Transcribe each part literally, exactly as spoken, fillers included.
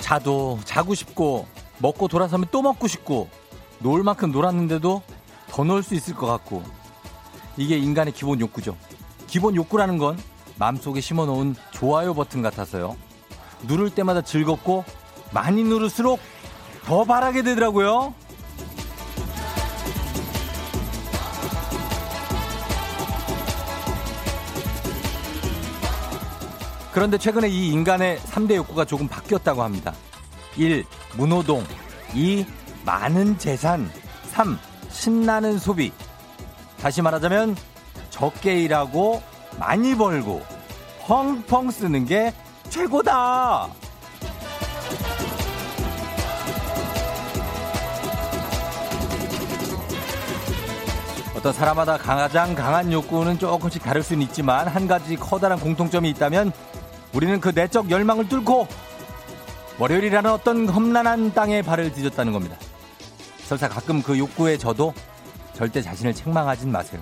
자도 자고 싶고 먹고 돌아서면 또 먹고 싶고 놀 만큼 놀았는데도 더 놀 수 있을 것 같고, 이게 인간의 기본 욕구죠. 기본 욕구라는 건 마음속에 심어놓은 좋아요 버튼 같아서요. 누를 때마다 즐겁고 많이 누를수록 더 바라게 되더라고요. 그런데 최근에 이 인간의 삼대 욕구가 조금 바뀌었다고 합니다. 일. 무노동, 이. 많은 재산, 삼. 신나는 소비. 다시 말하자면 적게 일하고 많이 벌고 펑펑 쓰는 게 최고다. 어떤 사람마다 가장 강한 욕구는 조금씩 다를 수는 있지만 한 가지 커다란 공통점이 있다면 우리는 그 내적 열망을 뚫고 월요일이라는 어떤 험난한 땅에 발을 디뎠다는 겁니다. 설사 가끔 그 욕구에 져도 절대 자신을 책망하진 마세요.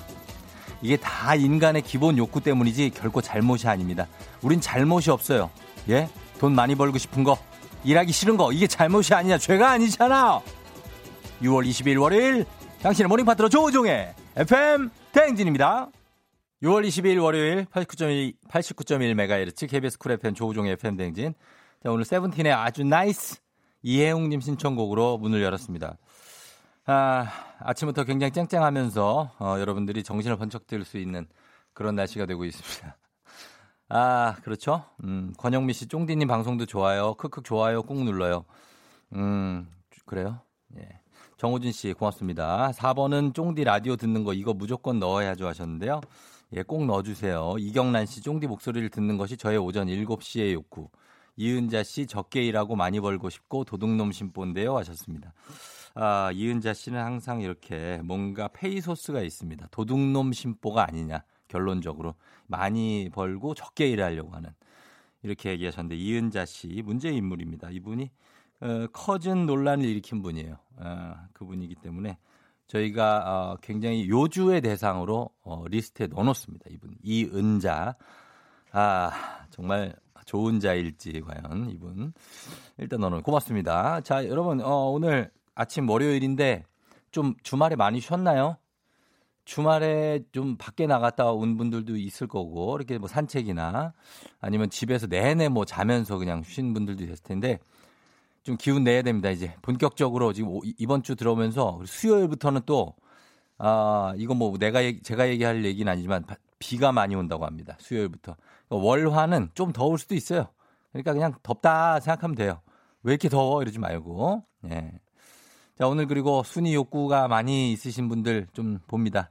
이게 다 인간의 기본 욕구 때문이지 결코 잘못이 아닙니다. 우린 잘못이 없어요. 예? 돈 많이 벌고 싶은 거, 일하기 싫은 거, 이게 잘못이 아니냐, 죄가 아니잖아. 유월 이십일 월요일, 당신의 모닝파트너 조우종의 에프엠 대행진입니다. 유월 이십이일 월요일 팔십구 점 일, 팔십구 점 일 메가헤르츠 케이비에스 쿨 에프엠 조우종의 에프엠 대행진. 자, 오늘 세븐틴의 아주 나이스 이해웅님 신청곡으로 문을 열었습니다. 아, 아침부터 굉장히 쨍쨍하면서 어, 여러분들이 정신을 번쩍 들 수 있는 그런 날씨가 되고 있습니다. 아, 그렇죠. 음, 권영미 씨, 쫑디님 방송도 좋아요. 크크 좋아요 꾹 눌러요. 음, 그래요? 예. 정우진 씨 고맙습니다. 사 번은 쫑디 라디오 듣는 거 이거 무조건 넣어야죠 하셨는데요. 예, 꼭 넣어주세요. 이경란 씨, 쫑디 목소리를 듣는 것이 저의 오전 일곱 시의 욕구. 이은자 씨, 적게 일하고 많이 벌고 싶고 도둑놈 심보인데요 하셨습니다. 아, 이은자 씨는 항상 이렇게 뭔가 페이소스가 있습니다. 도둑놈 심보가 아니냐, 결론적으로 많이 벌고 적게 일하려고 하는, 이렇게 얘기하셨는데 이은자 씨 문제의 인물입니다. 이분이 어, 커진 논란을 일으킨 분이에요. 어, 그분이기 때문에 저희가 어, 굉장히 요주의 대상으로 어, 리스트에 넣어놓습니다. 이분 이은자, 아 정말 좋은 자일지 과연 이분, 일단 넣어놓고 고맙습니다. 자 여러분, 어, 오늘 아침 월요일인데 좀 주말에 많이 쉬었나요? 주말에 좀 밖에 나갔다 온 분들도 있을 거고, 이렇게 뭐 산책이나 아니면 집에서 내내 뭐 자면서 그냥 쉰 분들도 있을 텐데 좀 기운 내야 됩니다. 이제 본격적으로 지금 이번 주 들어오면서 수요일부터는 또, 아, 이거 뭐 내가 얘기, 제가 얘기할 얘기는 아니지만 비가 많이 온다고 합니다. 수요일부터. 월화는 좀 더울 수도 있어요. 그러니까 그냥 덥다 생각하면 돼요. 왜 이렇게 더워 이러지 말고. 예. 자, 오늘 그리고 순위 욕구가 많이 있으신 분들 좀 봅니다.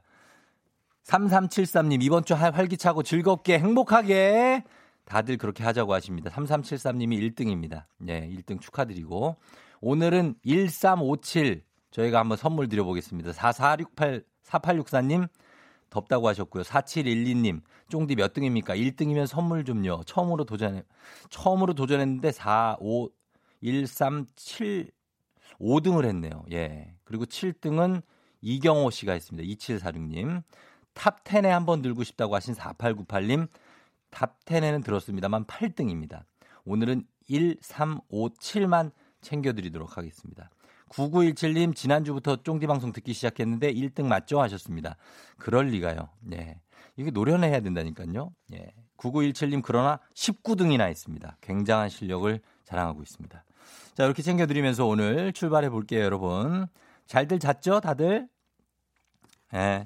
삼삼칠삼 님, 이번 주 활기차고 즐겁게 행복하게 다들 그렇게 하자고 하십니다. 삼삼칠삼 님이 일 등입니다. 네, 일 등 축하드리고, 오늘은 일삼오칠 저희가 한번 선물 드려보겠습니다. 사사육팔, 사팔육사 님 덥다고 하셨고요. 사칠일이 님 쫑디 몇 등입니까? 일 등이면 선물 좀요. 처음으로 도전해 처음으로 도전했는데 사, 오, 일, 삼, 칠 오 등을 했네요. 예. 그리고 칠 등은 이경호 씨가 있습니다. 이칠사육 님 탑 텐에 한번 들고 싶다고 하신 사팔구팔 님 탑 텐에는 들었습니다만 팔 등입니다. 오늘은 일, 삼, 오, 칠만 챙겨드리도록 하겠습니다. 구구일칠 님 지난주부터 쫑디 방송 듣기 시작했는데 일 등 맞죠? 하셨습니다. 그럴 리가요. 예. 이게 노련해야 된다니까요. 예. 구구일칠 님 그러나 십구 등이나 있습니다. 굉장한 실력을 자랑하고 있습니다. 자, 이렇게 챙겨드리면서 오늘 출발해 볼게요, 여러분. 잘들 잤죠? 다들? 예.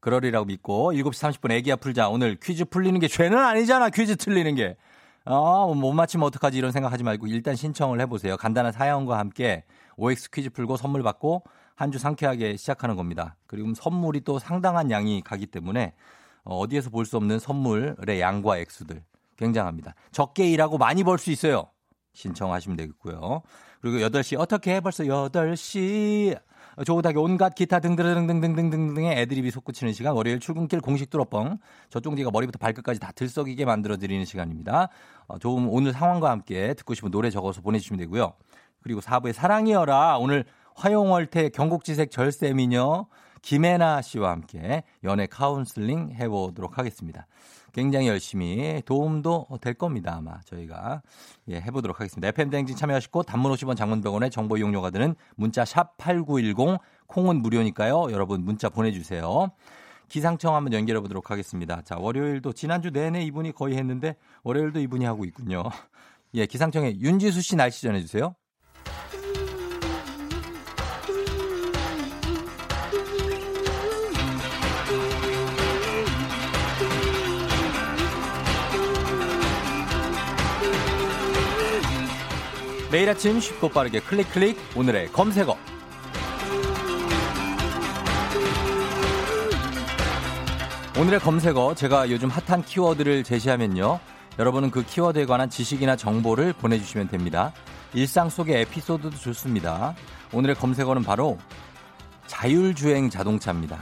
그러리라고 믿고 일곱 시 삼십 분 애기야 풀자. 오늘 퀴즈 풀리는 게 죄는 아니잖아. 퀴즈 틀리는 게. 아, 못 맞히면 어떡하지 이런 생각하지 말고 일단 신청을 해보세요. 간단한 사연과 함께 오엑스 퀴즈 풀고 선물 받고 한 주 상쾌하게 시작하는 겁니다. 그리고 선물이 또 상당한 양이 가기 때문에 어디에서 볼 수 없는 선물의 양과 액수들 굉장합니다. 적게 일하고 많이 벌 수 있어요. 신청하시면 되겠고요. 그리고 여덟 시 어떻게 해 벌써 여덟 시 조우닥의 온갖 기타 등등등등등등등등의 애드립이 솟구치는 시간 월요일 출근길 공식 뚫어뻥 저쫑지가 머리부터 발끝까지 다 들썩이게 만들어드리는 시간입니다. 어, 조금 오늘 상황과 함께 듣고 싶은 노래 적어서 보내주시면 되고요. 그리고 사 부의 사랑이여라 오늘 화용월태 경곡지색 절세미녀 김애나 씨와 함께 연애 카운슬링 해보도록 하겠습니다. 굉장히 열심히 도움도 될 겁니다. 아마 저희가 예, 해보도록 하겠습니다. 에프엠 대행진 참여하시고 단문 오십 원 장문병원의 정보 이용료가 드는 문자 샵 팔구일공 콩은 무료니까요. 여러분 문자 보내주세요. 기상청 한번 연결해 보도록 하겠습니다. 자, 월요일도 지난주 내내 이분이 거의 했는데 월요일도 이분이 하고 있군요. 예, 기상청에 윤지수 씨 날씨 전해주세요. 매일 아침 쉽고 빠르게 클릭 클릭 오늘의 검색어. 오늘의 검색어 제가 요즘 핫한 키워드를 제시하면요. 여러분은 그 키워드에 관한 지식이나 정보를 보내주시면 됩니다. 일상 속의 에피소드도 좋습니다. 오늘의 검색어는 바로 자율주행 자동차입니다.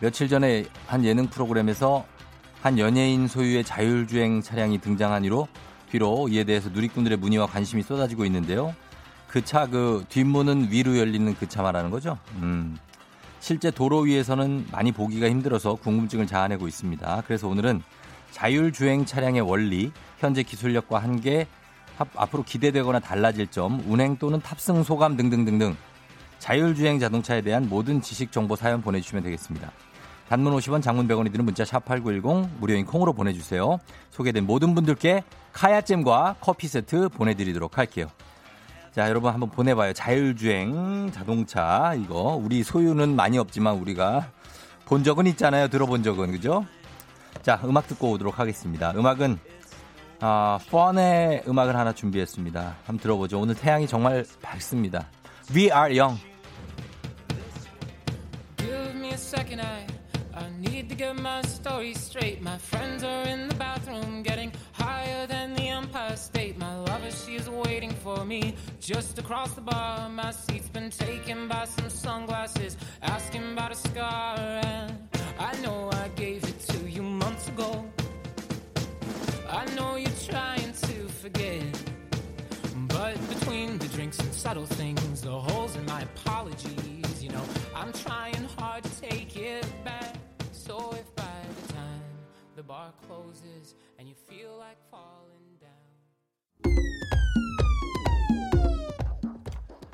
며칠 전에 한 예능 프로그램에서 한 연예인 소유의 자율주행 차량이 등장한 이로 뒤로 이에 대해서 누리꾼들의 문의와 관심이 쏟아지고 있는데요. 그 차 그 뒷문은 위로 열리는 그 차 말하는 거죠. 음, 실제 도로 위에서는 많이 보기가 힘들어서 궁금증을 자아내고 있습니다. 그래서 오늘은 자율주행 차량의 원리, 현재 기술력과 한계, 합, 앞으로 기대되거나 달라질 점, 운행 또는 탑승 소감 등등등등 자율주행 자동차에 대한 모든 지식 정보 사연 보내주시면 되겠습니다. 단문 오십 원, 장문 백 원이 드는 문자 샵 팔구일공 무료인 콩으로 보내주세요. 소개된 모든 분들께 카야잼과 커피 세트 보내드리도록 할게요. 자, 여러분 한번 보내봐요. 자율주행 자동차 이거 우리 소유는 많이 없지만 우리가 본 적은 있잖아요. 들어본 적은 그죠? 자, 음악 듣고 오도록 하겠습니다. 음악은 아, 펀의 음악을 하나 준비했습니다. 한번 들어보죠. 오늘 태양이 정말 밝습니다. We are young. Give me a second eye. I need to get my story straight. My friends are in the bathroom getting higher than the Empire State. My lover, she's waiting for me just across the bar. My seat's been taken by some sunglasses asking about a scar. And I know I gave it to you months ago. I know you're trying to forget, but between the drinks and subtle things, the holes in my apologies, you know, I'm trying hard to take it back. So if by the time the bar closes and you feel like falling down.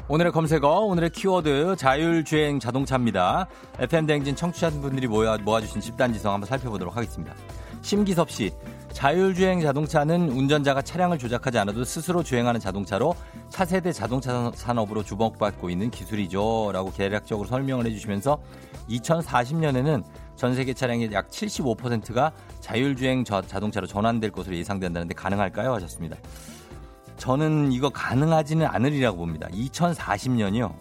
오늘의 검색어, 오늘의 키워드 자율주행 자동차입니다. 에프엠 대행진 청취자분들이 모아, 모아주신 집단지성 한번 살펴보도록 하겠습니다. 심기섭 씨, 자율주행 자동차는 운전자가 차량을 조작하지 않아도 스스로 주행하는 자동차로 차세대 자동차 산업으로 주목받고 있는 기술이죠. 라고 개략적으로 설명을 해주시면서 이천사십 년에는 전 세계 차량의 약 칠십오 퍼센트가 자율주행 저, 자동차로 전환될 것으로 예상된다는데 가능할까요? 하셨습니다. 저는 이거 가능하지는 않으리라고 봅니다. 이천사십 년이요.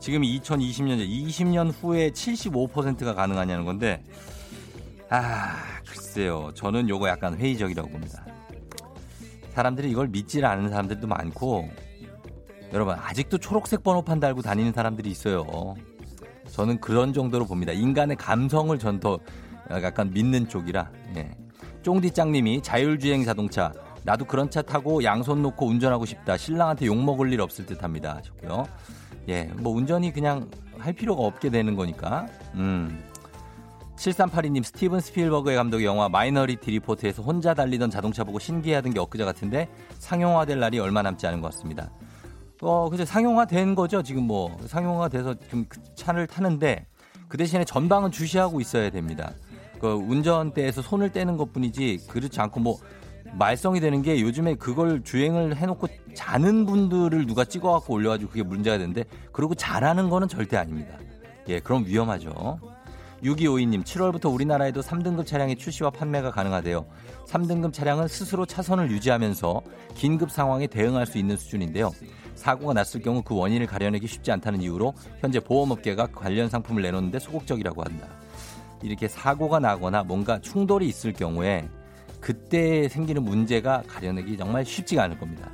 지금 이천이십 년, 이십 년 후에 칠십오 퍼센트가 가능하냐는 건데 아, 글쎄요. 저는 요거 약간 회의적이라고 봅니다. 사람들이 이걸 믿질 않는 사람들도 많고 여러분 아직도 초록색 번호판 달고 다니는 사람들이 있어요. 저는 그런 정도로 봅니다. 인간의 감성을 전 더 약간 믿는 쪽이라. 예. 쫑디짱님이 자율주행 자동차. 나도 그런 차 타고 양손 놓고 운전하고 싶다. 신랑한테 욕먹을 일 없을 듯합니다. 하셨고요. 예, 뭐 운전이 그냥 할 필요가 없게 되는 거니까. 음. 칠삼팔이 님 스티븐 스필버그의 감독의 영화 마이너리티 리포트에서 혼자 달리던 자동차 보고 신기해하던 게 엊그제 같은데 상용화될 날이 얼마 남지 않은 것 같습니다. 어, 그죠. 상용화된 거죠. 지금 뭐 상용화돼서 지금 그 차를 타는데 그 대신에 전방은 주시하고 있어야 됩니다. 그 운전대에서 손을 떼는 것뿐이지 그렇지 않고 뭐 말썽이 되는 게 요즘에 그걸 주행을 해놓고 자는 분들을 누가 찍어갖고 올려가지고 그게 문제가 되는데 그러고 잘하는 거는 절대 아닙니다. 예, 그럼 위험하죠. 육이오이 님 칠월부터 우리나라에도 삼 등급 차량의 출시와 판매가 가능하대요. 삼 등급 차량은 스스로 차선을 유지하면서 긴급 상황에 대응할 수 있는 수준인데요. 사고가 났을 경우 그 원인을 가려내기 쉽지 않다는 이유로 현재 보험업계가 관련 상품을 내놓는데 소극적이라고 한다. 이렇게 사고가 나거나 뭔가 충돌이 있을 경우에 그때 생기는 문제가 가려내기 정말 쉽지가 않을 겁니다.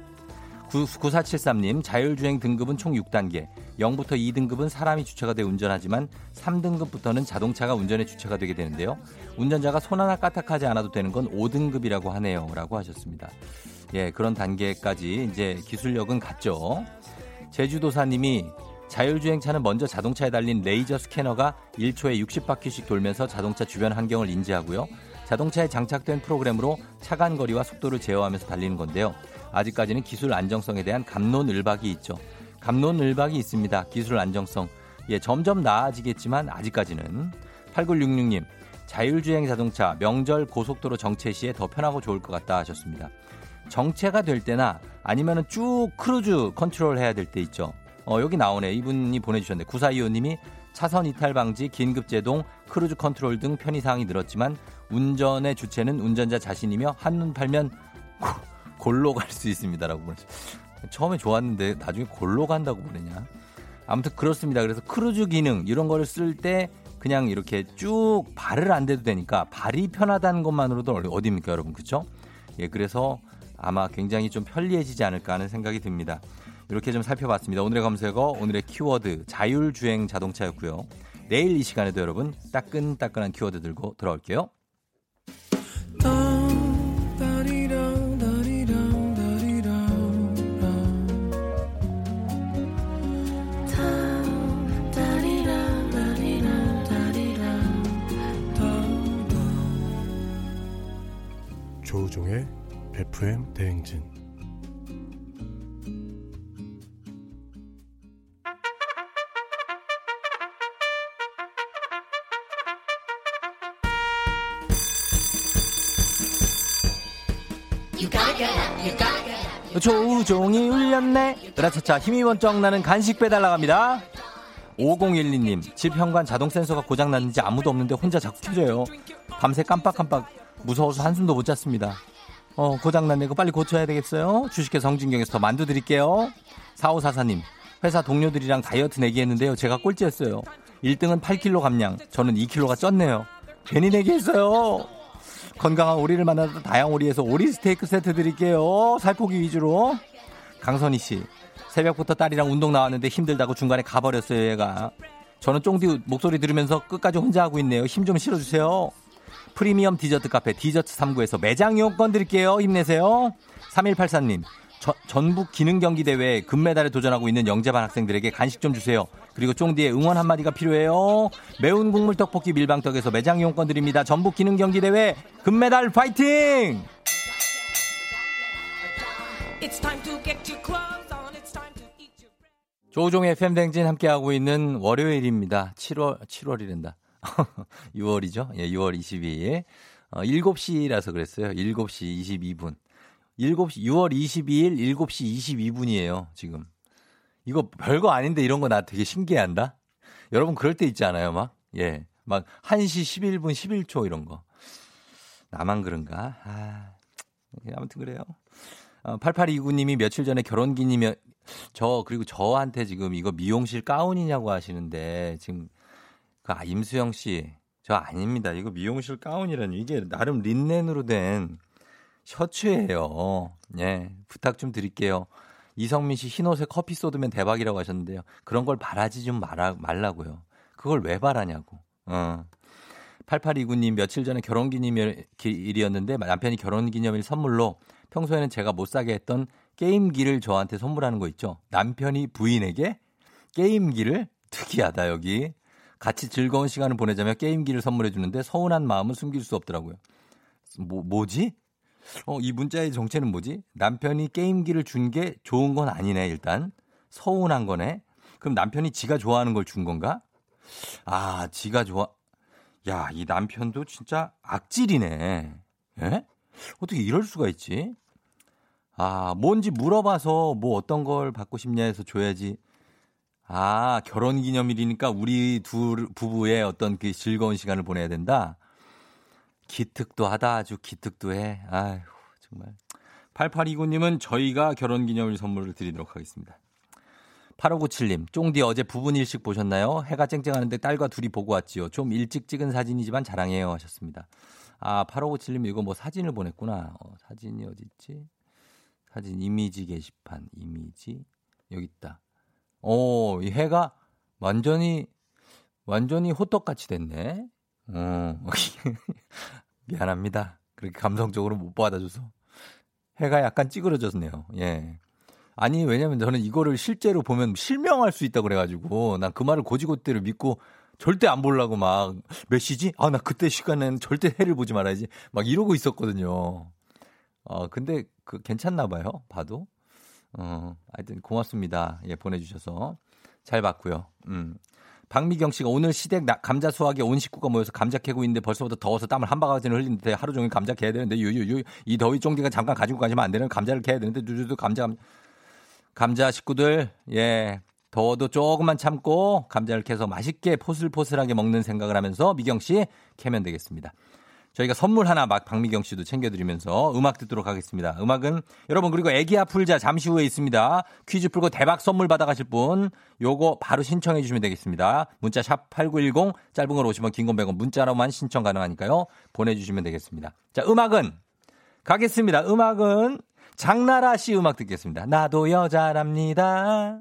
구사칠삼 님, 자율주행 등급은 총 육 단계, 영부터 이 등급은 사람이 주체가 돼 운전하지만 삼 등급부터는 자동차가 운전에 주체가 되게 되는데요. 운전자가 손 하나 까딱하지 않아도 되는 건 오 등급이라고 하네요. 라고 하셨습니다. 예, 그런 단계까지 이제 기술력은 갔죠. 제주도사님이 자율주행차는 먼저 자동차에 달린 레이저 스캐너가 일 초에 육십 바퀴씩 돌면서 자동차 주변 환경을 인지하고요. 자동차에 장착된 프로그램으로 차간 거리와 속도를 제어하면서 달리는 건데요. 아직까지는 기술 안정성에 대한 갑론을박이 있죠. 갑론을박이 있습니다. 기술 안정성. 예, 점점 나아지겠지만 아직까지는. 팔구육육 님, 자율주행 자동차 명절 고속도로 정체 시에 더 편하고 좋을 것 같다 하셨습니다. 정체가 될 때나 아니면은 쭉 크루즈 컨트롤 해야 될 때 있죠. 어, 여기 나오네. 이분이 보내주셨는데. 구사이오 님이 차선 이탈 방지, 긴급 제동, 크루즈 컨트롤 등 편의사항이 늘었지만 운전의 주체는 운전자 자신이며 한눈 팔면 골로 갈 수 있습니다라고 보내주셨. 처음에 좋았는데 나중에 골로 간다고 보내냐. 아무튼 그렇습니다. 그래서 크루즈 기능 이런 거를 쓸 때 그냥 이렇게 쭉 발을 안 대도 되니까 발이 편하다는 것만으로도 어딥니까 여러분. 그렇죠? 예, 그래서 아마 굉장히 좀 편리해지지 않을까 하는 생각이 듭니다. 이렇게 좀 살펴봤습니다. 오늘의 검색어, 오늘의 키워드 자율주행 자동차였고요. 내일 이 시간에도 여러분 따끈따끈한 키워드 들고 돌아올게요. 조우종의 에프엠 대행진. 조우종이 울렸네. 으라차차 힘이 번쩍 나는 간식 배달 나갑니다. 오공일이 님, 집 현관 자동 센서가 고장 났는지 아무도 없는데 혼자 자꾸 켜져요. 밤새 깜빡깜빡 무서워서 한숨도 못 잤습니다. 어, 고장났네. 이거 빨리 고쳐야 되겠어요. 주식회 성진경에서 더 만두 드릴게요. 사오사사 님, 회사 동료들이랑 다이어트 내기 했는데요. 제가 꼴찌했어요. 일 등은 팔 킬로그램 감량, 저는 이 킬로그램가 쪘네요. 괜히 내기했어요. 건강한 오리를 만나서 다양오리에서 오리 스테이크 세트 드릴게요. 살코기 위주로. 강선희 씨, 새벽부터 딸이랑 운동 나왔는데 힘들다고 중간에 가버렸어요. 얘가. 저는 쫑디 목소리 들으면서 끝까지 혼자 하고 있네요. 힘 좀 실어주세요. 프리미엄 디저트 카페 디저트 삼 구에서 매장 이용권 드릴게요. 힘내세요. 삼일팔사 님, 저, 전북 기능경기대회에 금메달에 도전하고 있는 영재반 학생들에게 간식 좀 주세요. 그리고 쫑디의 응원 한마디가 필요해요. 매운 국물 떡볶이 밀방떡에서 매장 이용권 드립니다. 전북 기능경기대회 금메달 파이팅! 조우종의 에프엠 댕진 함께하고 있는 월요일입니다. 칠월, 칠월이란다. 유월이죠. 예, 유월 이십이일. 어, 일곱 시라서 그랬어요. 일곱 시 이십이 분. 일곱 시, 유월 이십이일 일곱 시 이십이 분이에요. 지금. 이거 별거 아닌데 이런 거 나 되게 신기해한다. 여러분 그럴 때 있지 않아요? 막. 예. 막 한 시 십일 분 십일 초 이런 거. 나만 그런가? 아, 아무튼 그래요. 어, 팔팔이구 님이 며칠 전에 결혼기념 저 그리고 저한테 지금 이거 미용실 가운이냐고 하시는데 지금 아, 임수영 씨, 저 아닙니다. 이거 미용실 가운이라니. 이게 나름 린넨으로 된 셔츠예요. 예, 부탁 좀 드릴게요. 이성민 씨, 흰옷에 커피 쏟으면 대박이라고 하셨는데요. 그런 걸 바라지 좀 말하, 말라고요. 그걸 왜 바라냐고. 어. 팔팔이구 님, 며칠 전에 결혼기념일이었는데 남편이 결혼기념일 선물로 평소에는 제가 못 사게 했던 게임기를 저한테 선물하는 거 있죠. 남편이 부인에게 게임기를. 특이하다 여기. 같이 즐거운 시간을 보내자며 게임기를 선물해 주는데 서운한 마음은 숨길 수 없더라고요. 뭐, 뭐지? 어, 이 문자의 정체는 뭐지? 남편이 게임기를 준 게 좋은 건 아니네. 일단 서운한 거네. 그럼 남편이 지가 좋아하는 걸 준 건가? 아, 지가 좋아. 야, 이 남편도 진짜 악질이네. 예? 어떻게 이럴 수가 있지? 아, 뭔지 물어봐서 뭐 어떤 걸 받고 싶냐 해서 줘야지. 아, 결혼기념일이니까 우리 두 부부의 어떤 그 즐거운 시간을 보내야 된다. 기특도 하다. 아주 기특도 해. 아휴, 정말. 팔팔이구 님은 저희가 결혼기념일 선물을 드리도록 하겠습니다. 팔오구칠 님, 쫑디 어제 부분일식 보셨나요? 해가 쨍쨍하는데 딸과 둘이 보고 왔지요. 좀 일찍 찍은 사진이지만 자랑해요 하셨습니다. 아, 팔오구칠 님 이거 뭐 사진을 보냈구나. 어, 사진이 어디 있지? 사진 이미지 게시판 이미지 여기 있다. 오, 이 해가 완전히 완전히 호떡같이 됐네. 어. 미안합니다. 그렇게 감성적으로 못 받아줘서. 해가 약간 찌그러졌네요. 예. 아니 왜냐면 저는 이거를 실제로 보면 실명할 수 있다고 그래가지고 난 그 말을 고지고대로 믿고 절대 안 보려고 막 몇 시지? 아, 나 그때 시간에는 절대 해를 보지 말아야지 막 이러고 있었거든요. 어, 근데 그 괜찮나 봐요. 봐도. 어, 하여튼 고맙습니다. 예, 보내주셔서 잘 봤고요. 음. 박미경 씨가 오늘 시댁 나, 감자 수확에 온 식구가 모여서 감자 캐고 있는데 벌써부터 더워서 땀을 한 바가지는 흘리는데 하루 종일 감자 캐야 되는데 유유유 이 더위 쫑디가 잠깐 가지고 가시면 안 되는 감자를 캐야 되는데 누주도 감자 감자 감자 식구들, 예, 더워도 조금만 참고 감자를 캐서 맛있게 포슬포슬하게 먹는 생각을 하면서 미경 씨 캐면 되겠습니다. 저희가 선물 하나 막 박미경 씨도 챙겨드리면서 음악 듣도록 하겠습니다. 음악은 여러분 그리고 애기야 풀자 잠시 후에 있습니다. 퀴즈 풀고 대박 선물 받아가실 분 요거 바로 신청해 주시면 되겠습니다. 문자 샵 팔구일공 짧은 걸 오시면 긴 건 백 원 문자로만 신청 가능하니까요. 보내주시면 되겠습니다. 자 음악은 가겠습니다. 음악은 장나라 씨 음악 듣겠습니다. 나도 여자랍니다.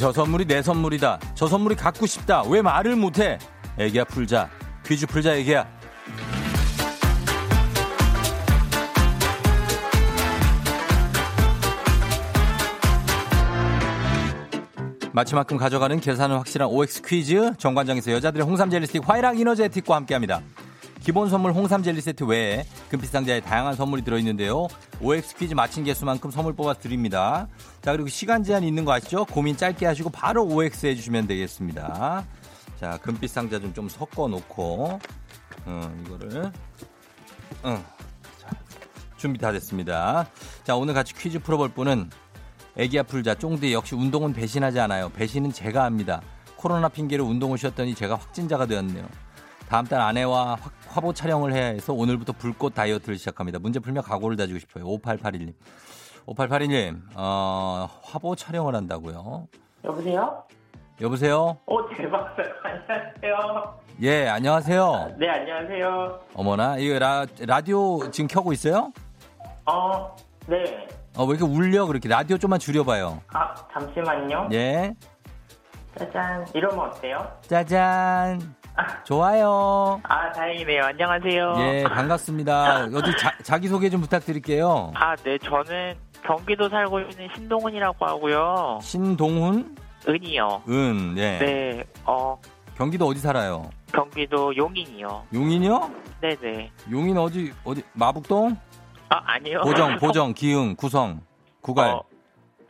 저 선물이 내 선물이다. 저 선물이 갖고 싶다. 왜 말을 못해? 애기야 풀자. 퀴즈 풀자 애기야. 마치만큼 가져가는 계산은 확실한 오엑스 퀴즈. 정관장에서 여자들의 홍삼 젤리스틱 화이락 이너제틱과 함께합니다. 기본 선물 홍삼 젤리 세트 외에 금빛 상자에 다양한 선물이 들어있는데요. 오엑스 퀴즈 맞힌 개수만큼 선물 뽑아 드립니다. 자 그리고 시간 제한이 있는 거 아시죠? 고민 짧게 하시고 바로 오엑스 해주시면 되겠습니다. 자 금빛 상자 좀, 좀 섞어놓고 음, 이거를 음. 자, 준비 다 됐습니다. 자 오늘 같이 퀴즈 풀어볼 분은 애기야 풀자 쫑디 역시 운동은 배신하지 않아요. 배신은 제가 합니다. 코로나 핑계로 운동을 쉬었더니 제가 확진자가 되었네요. 다음 달 아내와 확, 화보 촬영을 해야 해서 오늘부터 불꽃 다이어트를 시작합니다. 문제 풀며 각오를 다지고 싶어요. 오팔팔일 님. 오팔팔일 님, 어, 화보 촬영을 한다고요? 여보세요? 여보세요? 오, 대박. 안녕하세요. 예, 안녕하세요. 네, 안녕하세요. 어머나, 이거 라, 라디오 지금 켜고 있어요? 어, 네. 어, 왜 이렇게 울려, 그렇게. 라디오 좀만 줄여봐요. 아, 잠시만요. 예. 짜잔. 이러면 어때요? 짜잔. 좋아요. 아, 다행이네요. 안녕하세요. 예, 반갑습니다. 어디 자, 자기소개 좀 부탁드릴게요. 아, 네. 저는 경기도 살고 있는 신동훈이라고 하고요. 신동훈? 은이요. 은, 네. 네, 어. 경기도 어디 살아요? 경기도 용인이요. 용인이요? 네네. 용인 어디, 어디, 마북동? 아, 아니요. 보정, 보정, 기흥, 구성, 구갈. 어,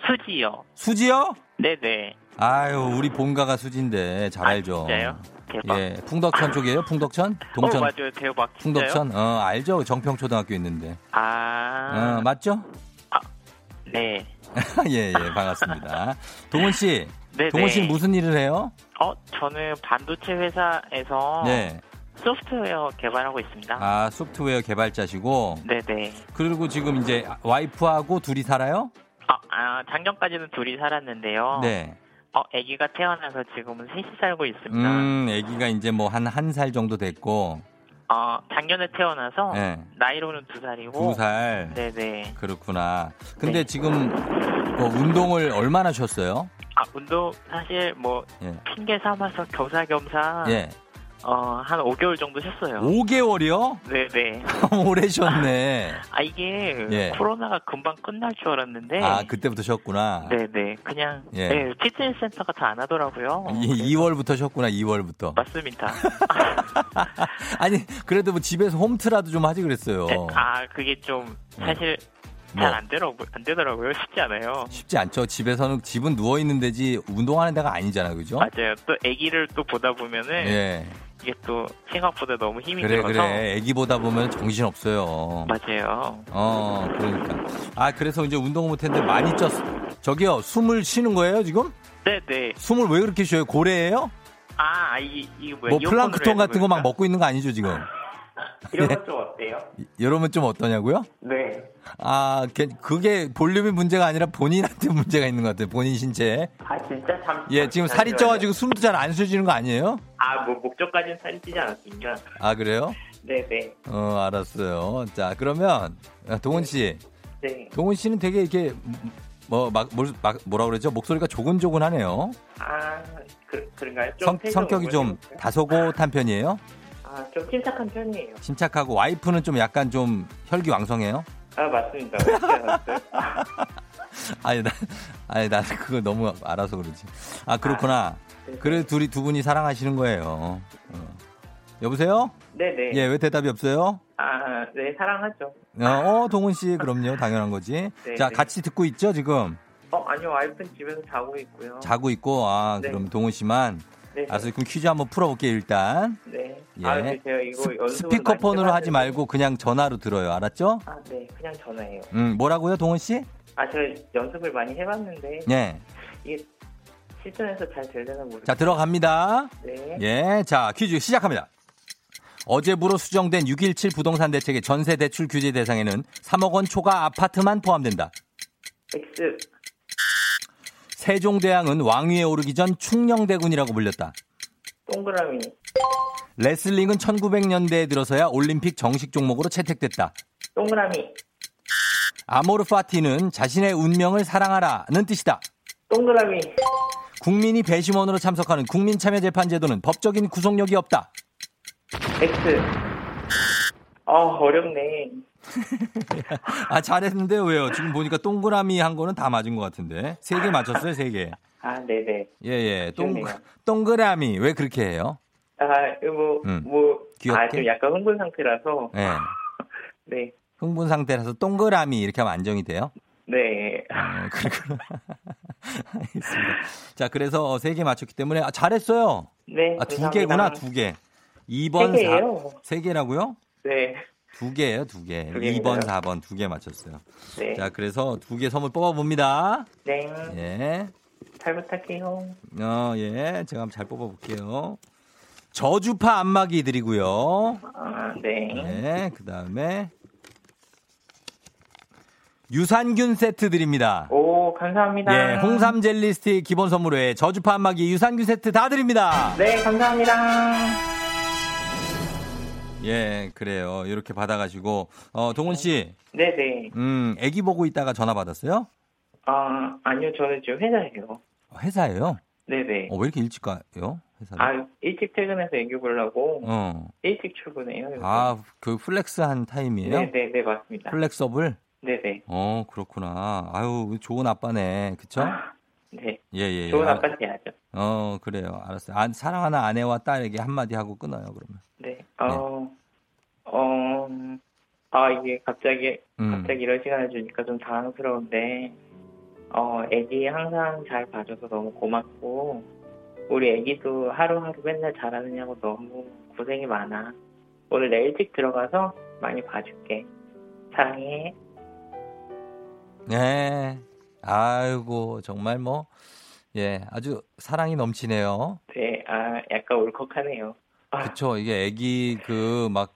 수지요. 수지요? 네네. 아유, 우리 본가가 수지인데, 잘 알죠. 아, 진짜요? 대박. 예, 풍덕천 쪽이에요? 풍덕천? 동천? 어, 맞아요. 대박. 진짜요? 풍덕천? 어, 알죠? 정평 초등학교 있는데. 아. 어, 맞죠? 아, 네. 예, 예, 반갑습니다. 동훈 씨. 네, 동훈 씨는 네. 무슨 일을 해요? 어, 저는 반도체 회사에서 네. 소프트웨어 개발하고 있습니다. 아, 소프트웨어 개발자시고? 네네. 그리고 지금 이제 와이프하고 둘이 살아요? 아, 아 작년까지는 둘이 살았는데요. 네. 어, 아기가 태어나서 지금은 셋이 살고 있습니다. 음, 아기가 이제 뭐 한 한 살 정도 됐고. 어, 작년에 태어나서 네. 나이로는 두 살이고. 두 살. 네네. 그렇구나. 근데 네. 지금 뭐 운동을 얼마나 쉬었어요? 아, 운동 사실 뭐 예. 핑계 삼아서 겸사겸사. 예. 어, 한 오 개월 정도 쉬었어요. 오 개월이요? 네네. 오래 쉬었네. 아, 이게 예. 코로나가 금방 끝날 줄 알았는데. 아, 그때부터 쉬었구나. 네네. 그냥 예. 네, 피트니스 센터가 다 안 하더라고요. 이, 이월부터 쉬었구나, 이월부터. 맞습니다. 아니, 그래도 뭐 집에서 홈트라도 좀 하지 그랬어요. 네, 아, 그게 좀 사실 잘 안 뭐. 되더라고요. 쉽지 않아요. 쉽지 않죠. 집에서는 집은 누워 있는 데지 운동하는 데가 아니잖아요, 그죠? 맞아요. 또 아기를 또 보다 보면은 예. 이게 또 생각보다 너무 힘이 그래, 들어서 그래. 아기 보다 보면 정신 없어요. 맞아요. 어, 그러니까. 아, 그래서 이제 운동을 못했는데 많이 쪘어. 저기요, 숨을 쉬는 거예요 지금? 네, 네. 숨을 왜 그렇게 쉬어요? 고래예요? 아, 이, 이 뭐야? 뭐 플랑크톤 같은 거 막 먹고 있는 거 아니죠 지금? 이런 건 좀 어때요? 이러면 좀 어떠냐고요? 네. 아, 그게 볼륨이 문제가 아니라 본인한테 문제가 있는 것 같아요. 본인 신체에. 아, 진짜 참. 예, 지금 살이 쪄가지고 숨도 잘 안 쉬어지는 거 아니에요? 아, 뭐 목적까지는 살이 찌지 않았으니까. 아, 그래요? 네네. 어, 알았어요. 자, 그러면 동훈 씨. 네. 동훈 씨는 되게 이렇게 뭐 막 뭐라 그러죠? 목소리가 조근조근하네요. 아, 그, 그런가요? 좀 성, 성격이 좀 다소곳한 편이에요? 아, 좀 침착한 편이에요. 침착하고 와이프는 좀 약간 좀 혈기왕성해요? 아, 맞습니다. 아니, 나, 아니, 나 그거 너무 알아서 그러지. 아, 그렇구나. 아, 네. 그래, 둘이 두 분이 사랑하시는 거예요. 어. 여보세요? 네네. 예, 왜 대답이 없어요? 아, 네, 사랑하죠. 어, 어 동훈 씨, 그럼요. 당연한 거지. 네네. 자, 같이 듣고 있죠, 지금? 어, 아니요. 와이프는 집에서 자고 있고요. 자고 있고, 아, 네. 그럼 동훈 씨만. 네. 알았어. 그럼 퀴즈 한번 풀어볼게요, 일단. 네. 예. 아, 제가 이거 스피커폰으로 하지 말고 그냥 전화로 들어요. 알았죠? 아, 네. 그냥 전화예요. 음, 뭐라고요, 동원 씨? 아, 제가 연습을 많이 해봤는데. 네. 이게 실전에서 잘 되려나 모르겠어요. 자, 들어갑니다. 네. 예. 자, 퀴즈 시작합니다. 어제부로 수정된 육 일칠 부동산 대책의 전세 대출 규제 대상에는 삼억 원 초과 아파트만 포함된다. X. 세종대왕은 왕위에 오르기 전 충녕대군이라고 불렸다. 동그라미. 레슬링은 천구백 년대에 들어서야 올림픽 정식 종목으로 채택됐다. 동그라미. 아모르파티는 자신의 운명을 사랑하라는 뜻이다. 동그라미. 국민이 배심원으로 참석하는 국민참여재판 제도는 법적인 구속력이 없다. X. 아, 어렵네. 아, 잘했는데 왜요? 지금 보니까 동그라미 한 거는 다 맞은 것 같은데. 세 개 맞췄어요, 세 개. 아, 네네. 예예. 동 동그라미 왜 그렇게 해요? 아, 뭐, 음. 뭐, 아, 좀 약간 흥분 상태라서. 네. 네. 흥분 상태라서 동그라미 이렇게 하면 안정이 돼요? 네. 아, 그렇구나. 알겠습니다. 자, 그래서 세 개 맞췄기 때문에 아, 잘했어요. 네. 아, 두 개구나, 두 개. 이 번, 사 번. 세 개라고요? 네. 두 개예요, 두 개. 이 번, 사 번 두 개 맞췄어요. 네. 자, 그래서 두 개 선물 뽑아봅니다. 네. 예. 잘 부탁해요. 어, 예. 제가 한번 잘 뽑아볼게요. 저주파 안마기 드리고요. 아, 네. 네. 그 다음에 유산균 세트 드립니다. 오, 감사합니다. 예, 홍삼 젤리 스틱 기본 선물 외에 저주파 안마기 유산균 세트 다 드립니다. 네, 감사합니다. 예, 그래요. 이렇게 받아가시고, 어, 동훈 씨. 네네. 음, 애기 보고 있다가 전화 받았어요? 아, 아니요. 저는 지금 회사예요. 회사예요? 네네. 어, 왜 이렇게 일찍 가요? 회사를? 아, 일찍 퇴근해서 애기 보려고. 어. 일찍 출근해요. 여기. 아, 그 플렉스한 타임이에요? 네네네, 맞습니다. 플렉서블? 네네. 어, 그렇구나. 아유, 좋은 아빠네. 그쵸? 아, 네. 예, 예. 좋은 아빠는 돼야죠. 어, 그래요. 알았어요. 아, 사랑하는 아내와 딸에게 한마디 하고 끊어요, 그러면. 네. 어, 네. 어, 아, 이게 갑자기, 음. 갑자기 이런 시간을 주니까 좀 당황스러운데, 어, 애기 항상 잘 봐줘서 너무 고맙고, 우리 애기도 하루하루 맨날 잘하느냐고 너무 고생이 많아. 오늘 내 일찍 들어가서 많이 봐줄게. 사랑해. 네. 아이고, 정말 뭐, 예, 아주 사랑이 넘치네요. 네, 아, 약간 울컥하네요. 그렇죠. 이게 애기 그 막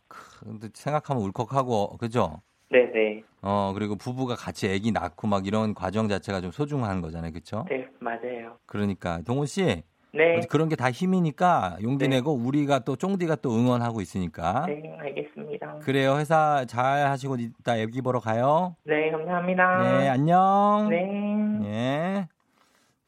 생각하면 울컥하고 그죠? 네네. 어, 그리고 부부가 같이 애기 낳고 막 이런 과정 자체가 좀 소중한 거잖아요, 그렇죠? 네, 맞아요. 그러니까 동호 씨, 네. 그런 게 다 힘이니까 용기 네. 내고 우리가 또 쫑디가 또 응원하고 있으니까. 네, 알겠습니다. 그래요, 회사 잘 하시고 이따 애기 보러 가요. 네, 감사합니다. 네, 안녕. 네. 예.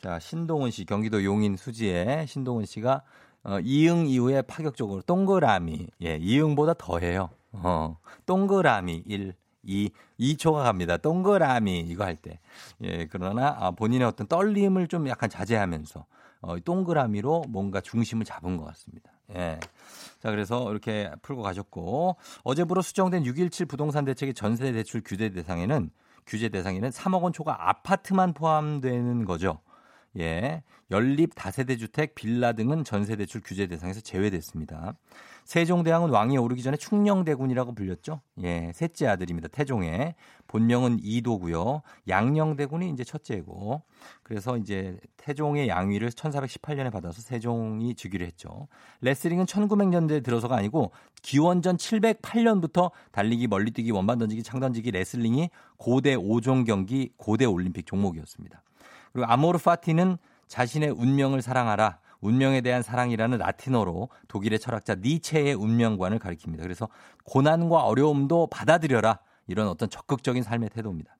자, 신동훈 씨 경기도 용인 수지에 신동훈 씨가. 어, 이응 이후에 파격적으로 동그라미. 예, 이응보다 더해요. 어, 동그라미 일, 이, 이초가 갑니다. 동그라미 이거 할 때. 예, 그러나 아, 본인의 어떤 떨림을 좀 약간 자제하면서 어, 동그라미로 뭔가 중심을 잡은 것 같습니다. 예. 자, 그래서 이렇게 풀고 가셨고 어제부로 수정된 육 일칠 부동산 대책의 전세 대출 규제 대상에는 규제 대상에는 삼억 원 초과 아파트만 포함되는 거죠. 예, 연립 다세대 주택, 빌라 등은 전세 대출 규제 대상에서 제외됐습니다. 세종대왕은 왕위에 오르기 전에 충녕대군이라고 불렸죠. 예, 셋째 아들입니다. 태종의 본명은 이도고요. 양녕대군이 이제 첫째고, 그래서 이제 태종의 양위를 천사백십팔 년에 받아서 세종이 즉위를 했죠. 레슬링은 천구백 년대 들어서가 아니고 기원전 칠백팔 년부터 달리기, 멀리뛰기, 원반 던지기, 창 던지기, 레슬링이 고대 오 종 경기, 고대 올림픽 종목이었습니다. 그리고 아모르파티는 자신의 운명을 사랑하라, 운명에 대한 사랑이라는 라틴어로 독일의 철학자 니체의 운명관을 가리킵니다. 그래서 고난과 어려움도 받아들여라, 이런 어떤 적극적인 삶의 태도입니다.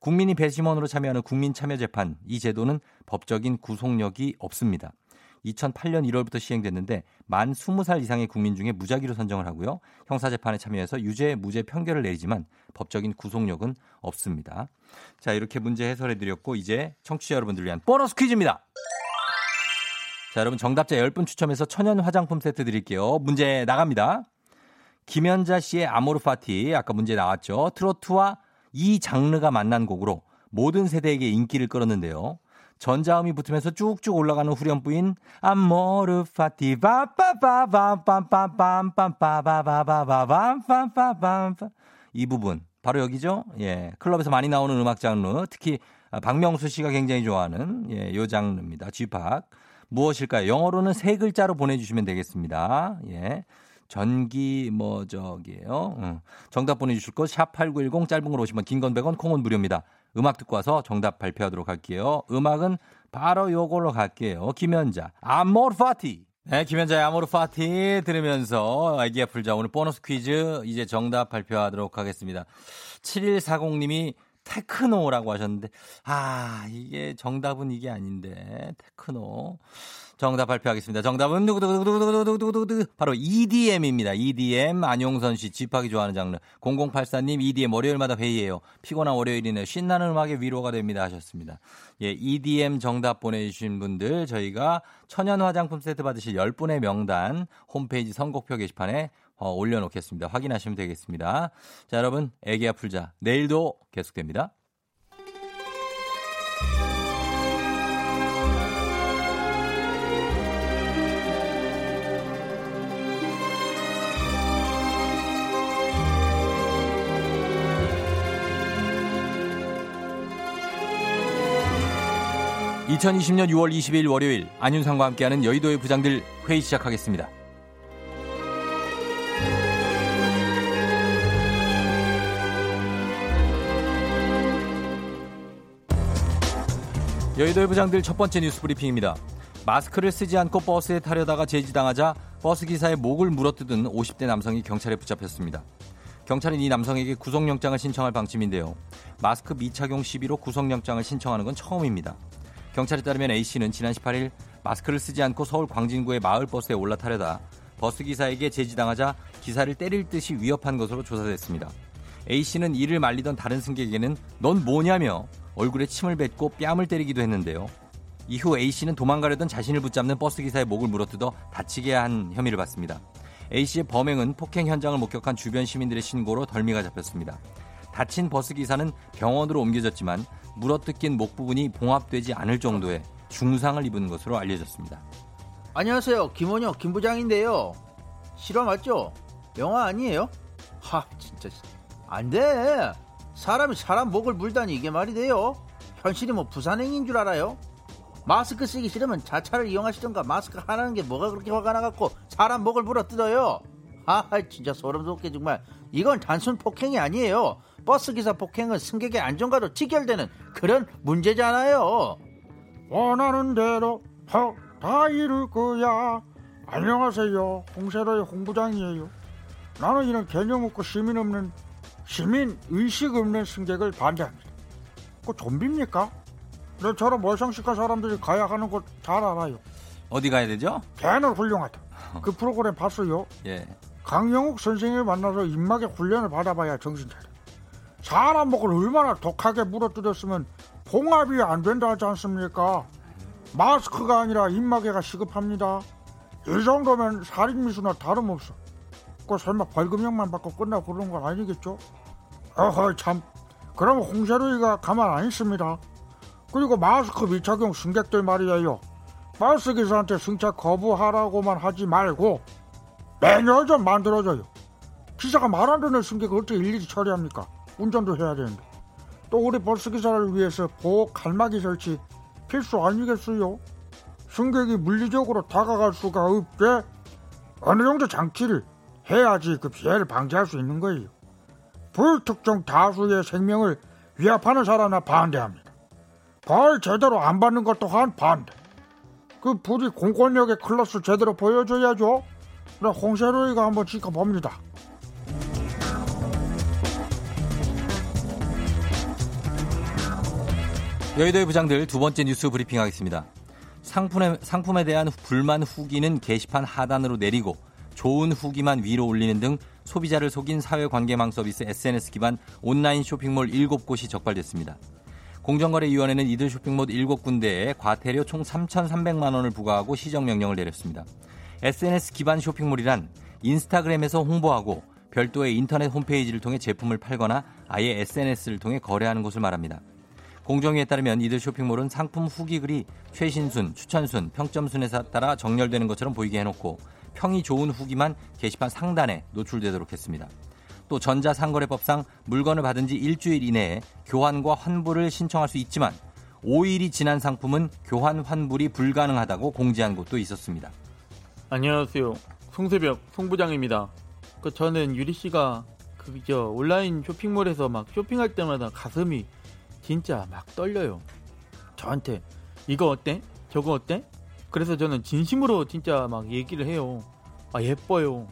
국민이 배심원으로 참여하는 국민참여재판, 이 제도는 법적인 구속력이 없습니다. 이천팔 년 일월부터 시행됐는데 만 스무 살 이상의 국민 중에 무작위로 선정을 하고요. 형사재판에 참여해서 유죄, 무죄 판결을 내리지만 법적인 구속력은 없습니다. 자, 이렇게 문제 해설해드렸고, 이제 청취자 여러분들을 위한 보너스 퀴즈입니다. 자, 여러분 정답자 열 분 추첨해서 천연 화장품 세트 드릴게요. 문제 나갑니다. 김연자 씨의 아모르파티, 아까 문제 나왔죠. 트로트와 이 장르가 만난 곡으로 모든 세대에게 인기를 끌었는데요. 전자음이 붙으면서 쭉쭉 올라가는 후렴부인 아모르파티 바빠바밤밤밤밤밤밤밤밤밤밤밤밤밤밤밤밤, 이 부분 바로 여기죠. 예, 클럽에서 많이 나오는 음악 장르, 특히 박명수 씨가 굉장히 좋아하는, 예, 이 장르입니다. G팍 무엇일까요? 영어로는 세 글자로 보내주시면 되겠습니다. 예, 전기 뭐 저기예요. 음. 정답 보내주실 거 샵팔구일공, 짧은 걸 오시면 긴 건 백 원, 콩은 무료입니다. 음악 듣고 와서 정답 발표하도록 할게요. 음악은 바로 요걸로 갈게요. 김연자, 아모르파티. 네, 김연자의 아모르파티 들으면서 아기야 풀자 오늘 보너스 퀴즈 이제 정답 발표하도록 하겠습니다. 칠일사공 님이 테크노라고 하셨는데, 아, 이게 정답은 이게 아닌데, 테크노. 정답 발표하겠습니다. 정답은 누구두구두구두구두구두구두구, 바로 이디엠입니다. 이디엠, 안용선 씨, 집학이 좋아하는 장르. 공공팔사 님, 이디엠 월요일마다 회의해요. 피곤한 월요일이네요. 신나는 음악에 위로가 됩니다. 하셨습니다. 예, 이디엠 정답 보내주신 분들, 저희가 천연 화장품 세트 받으실 열 분의 명단, 홈페이지 선곡표 게시판에 어, 올려놓겠습니다. 확인하시면 되겠습니다. 자, 여러분, 애기야 풀자. 내일도 계속됩니다. 이천이십 년 유월 이십일 월요일, 안윤상과 함께하는 여의도의 부장들 회의 시작하겠습니다. 여의도의 부장들 첫 번째 뉴스 브리핑입니다. 마스크를 쓰지 않고 버스에 타려다가 제지당하자 버스기사의 목을 물어뜯은 오십 대 남성이 경찰에 붙잡혔습니다. 경찰은 이 남성에게 구속영장을 신청할 방침인데요. 마스크 미착용 시비로 구속영장을 신청하는 건 처음입니다. 경찰에 따르면 A씨는 지난 십팔 일 마스크를 쓰지 않고 서울 광진구의 마을버스에 올라타려다 버스기사에게 제지당하자 기사를 때릴 듯이 위협한 것으로 조사됐습니다. A씨는 이를 말리던 다른 승객에게는 넌 뭐냐며 얼굴에 침을 뱉고 뺨을 때리기도 했는데요. 이후 A씨는 도망가려던 자신을 붙잡는 버스기사의 목을 물어뜯어 다치게 한 혐의를 받습니다. A씨의 범행은 폭행 현장을 목격한 주변 시민들의 신고로 덜미가 잡혔습니다. 다친 버스기사는 병원으로 옮겨졌지만 물어뜯긴 목 부분이 봉합되지 않을 정도의 중상을 입은 것으로 알려졌습니다. 안녕하세요. 김원혁, 김부장인데요. 실화 맞죠? 영화 아니에요? 하, 진짜 안 돼. 사람이 사람 목을 물다니 이게 말이 돼요? 현실이 뭐 부산행인 줄 알아요? 마스크 쓰기 싫으면 자차를 이용하시던가, 마스크 하라는 게 뭐가 그렇게 화가 나갖고 사람 목을 물어뜯어요? 아, 진짜 소름돋게 정말. 이건 단순 폭행이 아니에요. 버스기사 폭행은 승객의 안전과도 직결되는 그런 문제잖아요. 원하는 대로 다, 다 이룰 거야. 안녕하세요. 홍세로의 홍부장이에요. 나는 이런 개념 없고 시민 없는 시민 의식 없는 승객을 반대합니다. 그거 좀비입니까? 저처럼 멀상식한 사람들이 가야 하는 곳 잘 알아요. 어디 가야 되죠? 걔는 훌륭하다. 그 프로그램 봤어요? 예. 강영욱 선생님을 만나서 입막의 훈련을 받아봐야 정신 차려. 사람 목을 얼마나 독하게 물어뜯었으면 봉합이 안 된다 하지 않습니까? 마스크가 아니라 입마개가 시급합니다. 이 정도면 살인미수나 다름없어. 그 설마 벌금형만 받고 끝나고 그런 건 아니겠죠? 어허 참, 그럼 홍세루이가 가만 안 있습니다. 그리고 마스크 미착용 승객들 말이에요. 버스 기사한테 승차 거부하라고만 하지 말고 매뉴얼 좀 만들어줘요. 기사가 말 안 듣는 승객을 어떻게 일일이 처리합니까? 운전도 해야 되는데. 또 우리 버스 기사를 위해서 보호 칸막이 설치 필수 아니겠어요? 승객이 물리적으로 다가갈 수가 없게 어느 정도 장치를 해야지 그 피해를 방지할 수 있는 거예요. 불특정 다수의 생명을 위협하는 사람은 반대합니다. 벌 제대로 안 받는 것 또한 반대. 그 부디 공권력의 클러스 제대로 보여줘야죠. 나 홍세로이가 한번 지켜봅니다. 여의도의 부장들 두 번째 뉴스 브리핑하겠습니다. 상품에, 상품에 대한 불만 후기는 게시판 하단으로 내리고 좋은 후기만 위로 올리는 등 소비자를 속인 사회관계망 서비스 에스엔에스 기반 온라인 쇼핑몰 일곱 곳이 적발됐습니다. 공정거래위원회는 이들 쇼핑몰 일곱 군데에 과태료 총 삼천삼백만 원을 부과하고 시정명령을 내렸습니다. 에스엔에스 기반 쇼핑몰이란 인스타그램에서 홍보하고 별도의 인터넷 홈페이지를 통해 제품을 팔거나 아예 에스엔에스를 통해 거래하는 것을 말합니다. 공정위에 따르면 이들 쇼핑몰은 상품 후기 글이 최신순, 추천순, 평점순에 따라 정렬되는 것처럼 보이게 해놓고 평이 좋은 후기만 게시판 상단에 노출되도록 했습니다. 또 전자상거래법상 물건을 받은 지 일주일 이내에 교환과 환불을 신청할 수 있지만 오 일이 지난 상품은 교환 환불이 불가능하다고 공지한 곳도 있었습니다. 안녕하세요. 송새벽 송부장입니다. 그 저는 유리 씨가 그저 온라인 쇼핑몰에서 막 쇼핑할 때마다 가슴이 진짜 막 떨려요. 저한테 이거 어때? 저거 어때? 그래서 저는 진심으로 진짜 막 얘기를 해요. 아 예뻐요.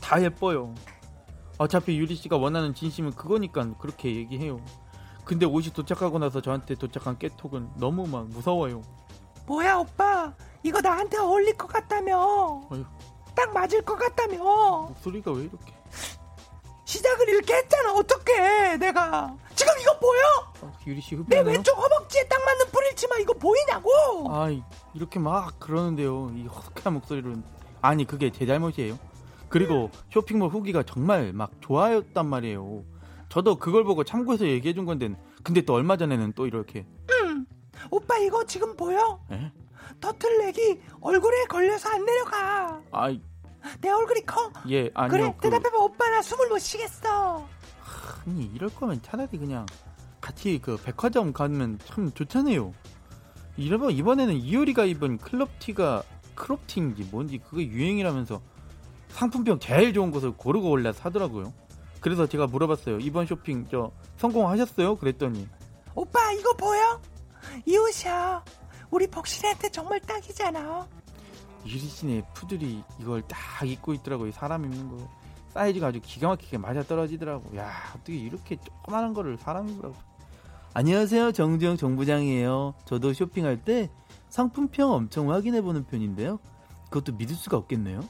다 예뻐요. 어차피 유리씨가 원하는 진심은 그거니까 그렇게 얘기해요. 근데 옷이 도착하고 나서 저한테 도착한 깨톡은 너무 막 무서워요. 뭐야 오빠 이거 나한테 어울릴 것 같다며. 어휴. 딱 맞을 것 같다며. 목소리가 왜 이렇게 시작을 이렇게 했잖아. 어떡해 내가 지금 이거 보여? 아, 유리씨 흡연해요? 내 왼쪽 허벅지에 딱 맞는 뿌릴치마 이거 보이냐고. 아 이렇게 막 그러는데요. 이 허석한 목소리로. 아니 그게 제 잘못이에요. 그리고 쇼핑몰 후기가 정말 막 좋아였단 말이에요. 저도 그걸 보고 참고해서 얘기해준 건데 근데 또 얼마 전에는 또 이렇게 음, 오빠 이거 지금 보여? 에? 터틀넥이 얼굴에 걸려서 안 내려가. 아이 내 얼굴이 커? 예 아니요 그래 그... 대답해봐 오빠 나 숨을 못 쉬겠어. 아니 이럴 거면 차라리 그냥 같이 그 백화점 가면 참 좋잖아요. 이러면 이번에는 이효리가 입은 클럽티가 크롭티인지 뭔지 그게 유행이라면서 상품평 제일 좋은 것을 고르고 올라 사더라고요. 그래서 제가 물어봤어요. 이번 쇼핑 저 성공하셨어요? 그랬더니 오빠 이거 보여? 이 옷이야. 우리 복실이한테 정말 딱이잖아. 유리씨네 푸들이 이걸 딱 입고 있더라고요. 사람 입는 거 사이즈가 아주 기가 막히게 맞아떨어지더라고. 야 어떻게 이렇게 조그마한 거를 사람 입으라고. 안녕하세요 정주영 정부장이에요. 저도 쇼핑할 때 상품평 엄청 확인해보는 편인데요. 그것도 믿을 수가 없겠네요.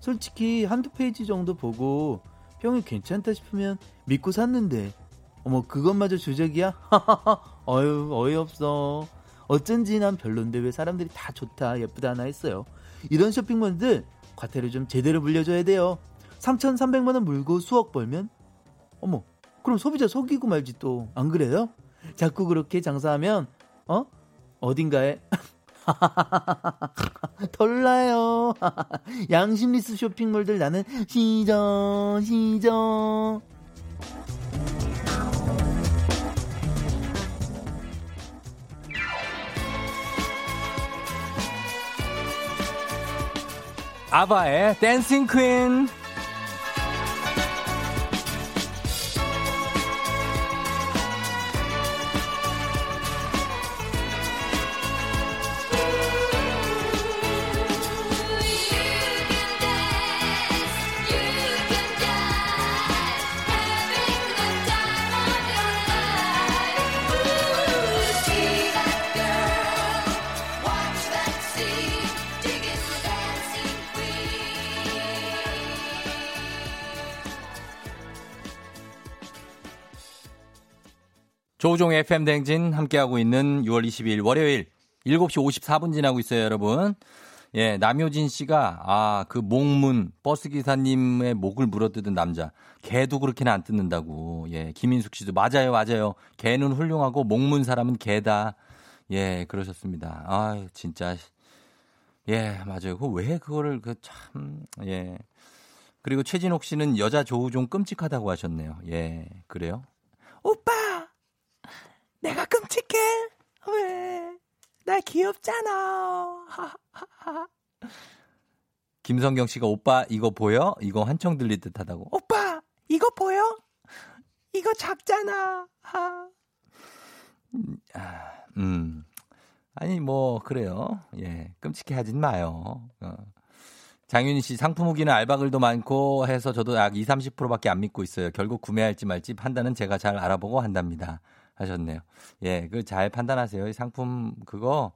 솔직히 한두 페이지 정도 보고 평이 괜찮다 싶으면 믿고 샀는데 어머 그것마저 조작이야? 어휴 어이없어. 어쩐지 난 별론데 왜 사람들이 다 좋다 예쁘다 하나 했어요. 이런 쇼핑몰들 과태료 좀 제대로 물려줘야 돼요. 삼천삼백만 원 물고 수억 벌면 어머 그럼 소비자 속이고 말지 또 안 그래요? 자꾸 그렇게 장사하면 어? 어딘가에 덜나요. 양심리스 쇼핑몰들 나는 시정 시정. 아바의 댄싱 퀸. 조우종 에프엠 대행진 함께하고 있는 유월 이십이일 월요일 일곱 시 오십사 분 지나고 있어요, 여러분. 예, 남효진 씨가 아, 그 목문 버스 기사님의 목을 물어뜯은 남자. 개도 그렇게는 안 뜯는다고. 예, 김인숙 씨도 맞아요, 맞아요. 개는 훌륭하고 목문 사람은 개다. 예, 그러셨습니다. 아, 진짜. 예, 맞아요. 그 왜 그거를 그 참 예. 그리고 최진옥 씨는 여자 조우종 끔찍하다고 하셨네요. 예, 그래요? 오빠, 내가 끔찍해? 왜? 나 귀엽잖아. 김성경 씨가 오빠 이거 보여? 이거 한청 들릴 듯하다고. 오빠 이거 보여? 이거 작잖아. 아. 음, 아니 뭐 그래요. 예, 끔찍해 하진 마요. 어. 장윤희 씨, 상품 후기는 알바글도 많고 해서 저도 약 이삼십 퍼센트밖에 안 믿고 있어요. 결국 구매할지 말지 판단은 제가 잘 알아보고 한답니다. 하셨네요. 예, 그 잘 판단하세요. 이 상품 그거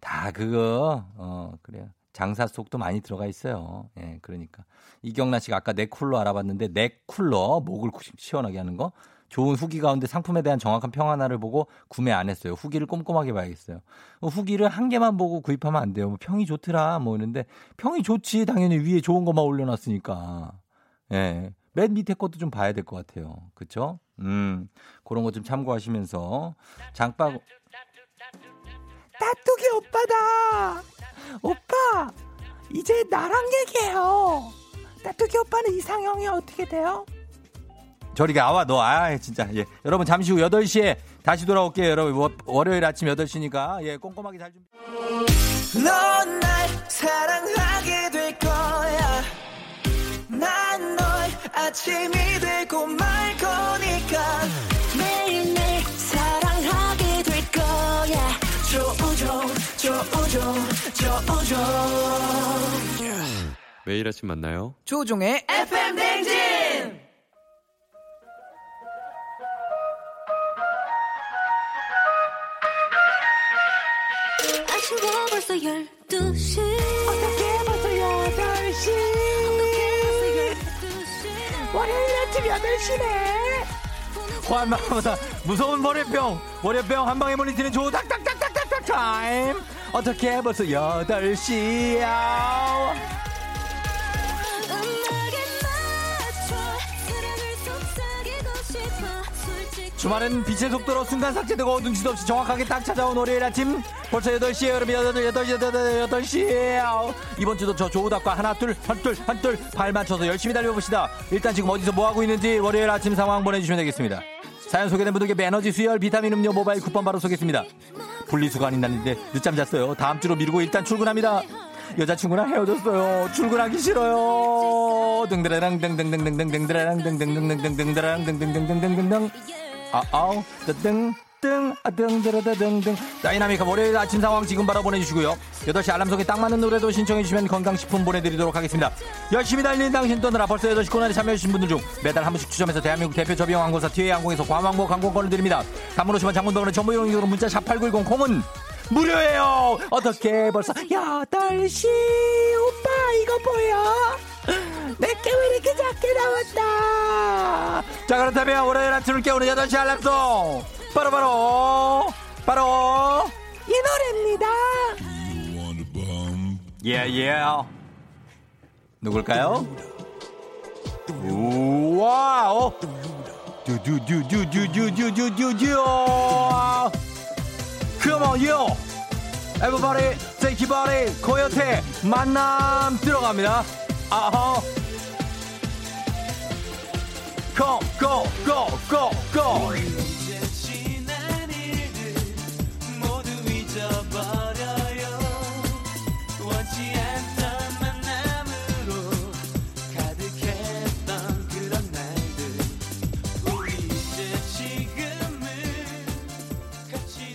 다 그거 어 그래요. 장사 속도 많이 들어가 있어요. 예, 그러니까 이경란 씨가 아까 넥쿨러 알아봤는데 넥쿨러 목을 시원하게 하는 거. 좋은 후기 가운데 상품에 대한 정확한 평 하나를 보고 구매 안 했어요. 후기를 꼼꼼하게 봐야겠어요. 후기를 한 개만 보고 구입하면 안 돼요. 뭐 평이 좋더라 뭐 이런데 평이 좋지 당연히 위에 좋은 것만 올려놨으니까. 예, 맨 밑에 것도 좀 봐야 될 것 같아요. 그렇죠? 음, 그런 거 좀 참고하시면서 장바구 따뚜기 오빠다. 오빠 이제 나랑 얘기해요. 따뚜기 오빠는 이상형이 어떻게 돼요? 저리가 아와 너. 아 진짜. 예. 여러분 잠시 후 여덟 시에 다시 돌아올게요. 여러분 월요일 아침 여덟 시니까 예, 꼼꼼하게 잘 준비. 넌 날 사랑하게 될 거야. 난 너의 아침이 되고 말 거니까 매일매일 사랑하게 될 거야. 조우종 조우종 조우종 yeah. 매일 아침 만나요. 조우종의 에프엠 댕진. 아쉬워 벌써 열두 시 어떻게 벌써 여덟 시 어떻게 벌써 열두 시 월요일 아침 여덟 시네 화마보다 무서운 월요병 월요병 한방에 몰리치는 조 닥닥닥닥닥닥 타임 어떻게 벌써 여덟 시야. 주말은 빛의 속도로 순간 삭제되고 눈치도 없이 정확하게 딱 찾아온 월요일 아침 벌써 여덟 시에요. 여러분 여덟 시 여덟 시 여덟 시 이번 주도 저 조우닥과 하나 둘 한 둘 한 둘 발 맞춰서 열심히 달려봅시다. 일단 지금 어디서 뭐하고 있는지 월요일 아침 상황 보내주시면 되겠습니다. 사연 소개된 분들께 에너지 수혈 비타민 음료 모바일 쿠폰 바로 쏘겠습니다. 분리수거 아닌 날인데 늦잠 잤어요. 다음 주로 미루고 일단 출근합니다. 여자친구랑 헤어졌어요. 출근하기 싫어요. 등드라랑 등등등등등 등드라랑 등등등등 등드라랑 등등등등등등 아아우 뜨등등 아등드라다등등 다이나믹한 월요일 아침 상황 지금 바로 보내주시고요. 여덟 시 알람송에 딱 맞는 노래도 신청해주시면 건강식품 보내드리도록 하겠습니다. 열심히 달리는 당신 떠나라 벌써 여덟 시 코너에 참여해주신 분들 중 매달 한 분씩 추첨해서 대한민국 대표 저비용 항공사 티웨이 항공에서 과망복 항공권을 드립니다. 단문 오시면 장문병원의 정보용으로 문자 샵팔구일공 콩은 무료예요. 어떻게 벌써 여덟 시 오빠 이거 보여? 내게 왜 이렇게 작게 나왔다. 자 그렇다면 월요일 아침을 깨우는 여덟 시 알람송 바로바로 바로, 바로 이 노래입니다. 예예 yeah, yeah. 누굴까요? 와우 두두두두두두두두두두 Come on, yo! Everybody, take your body, 코요태, 만남, 들어갑니다. 아하. Go, go, go, go, go! 이제 지난 일들 모두 잊어버려요. 원치 않던 만남으로 가득했던 그런 날들. 우리 이제 지금을 같이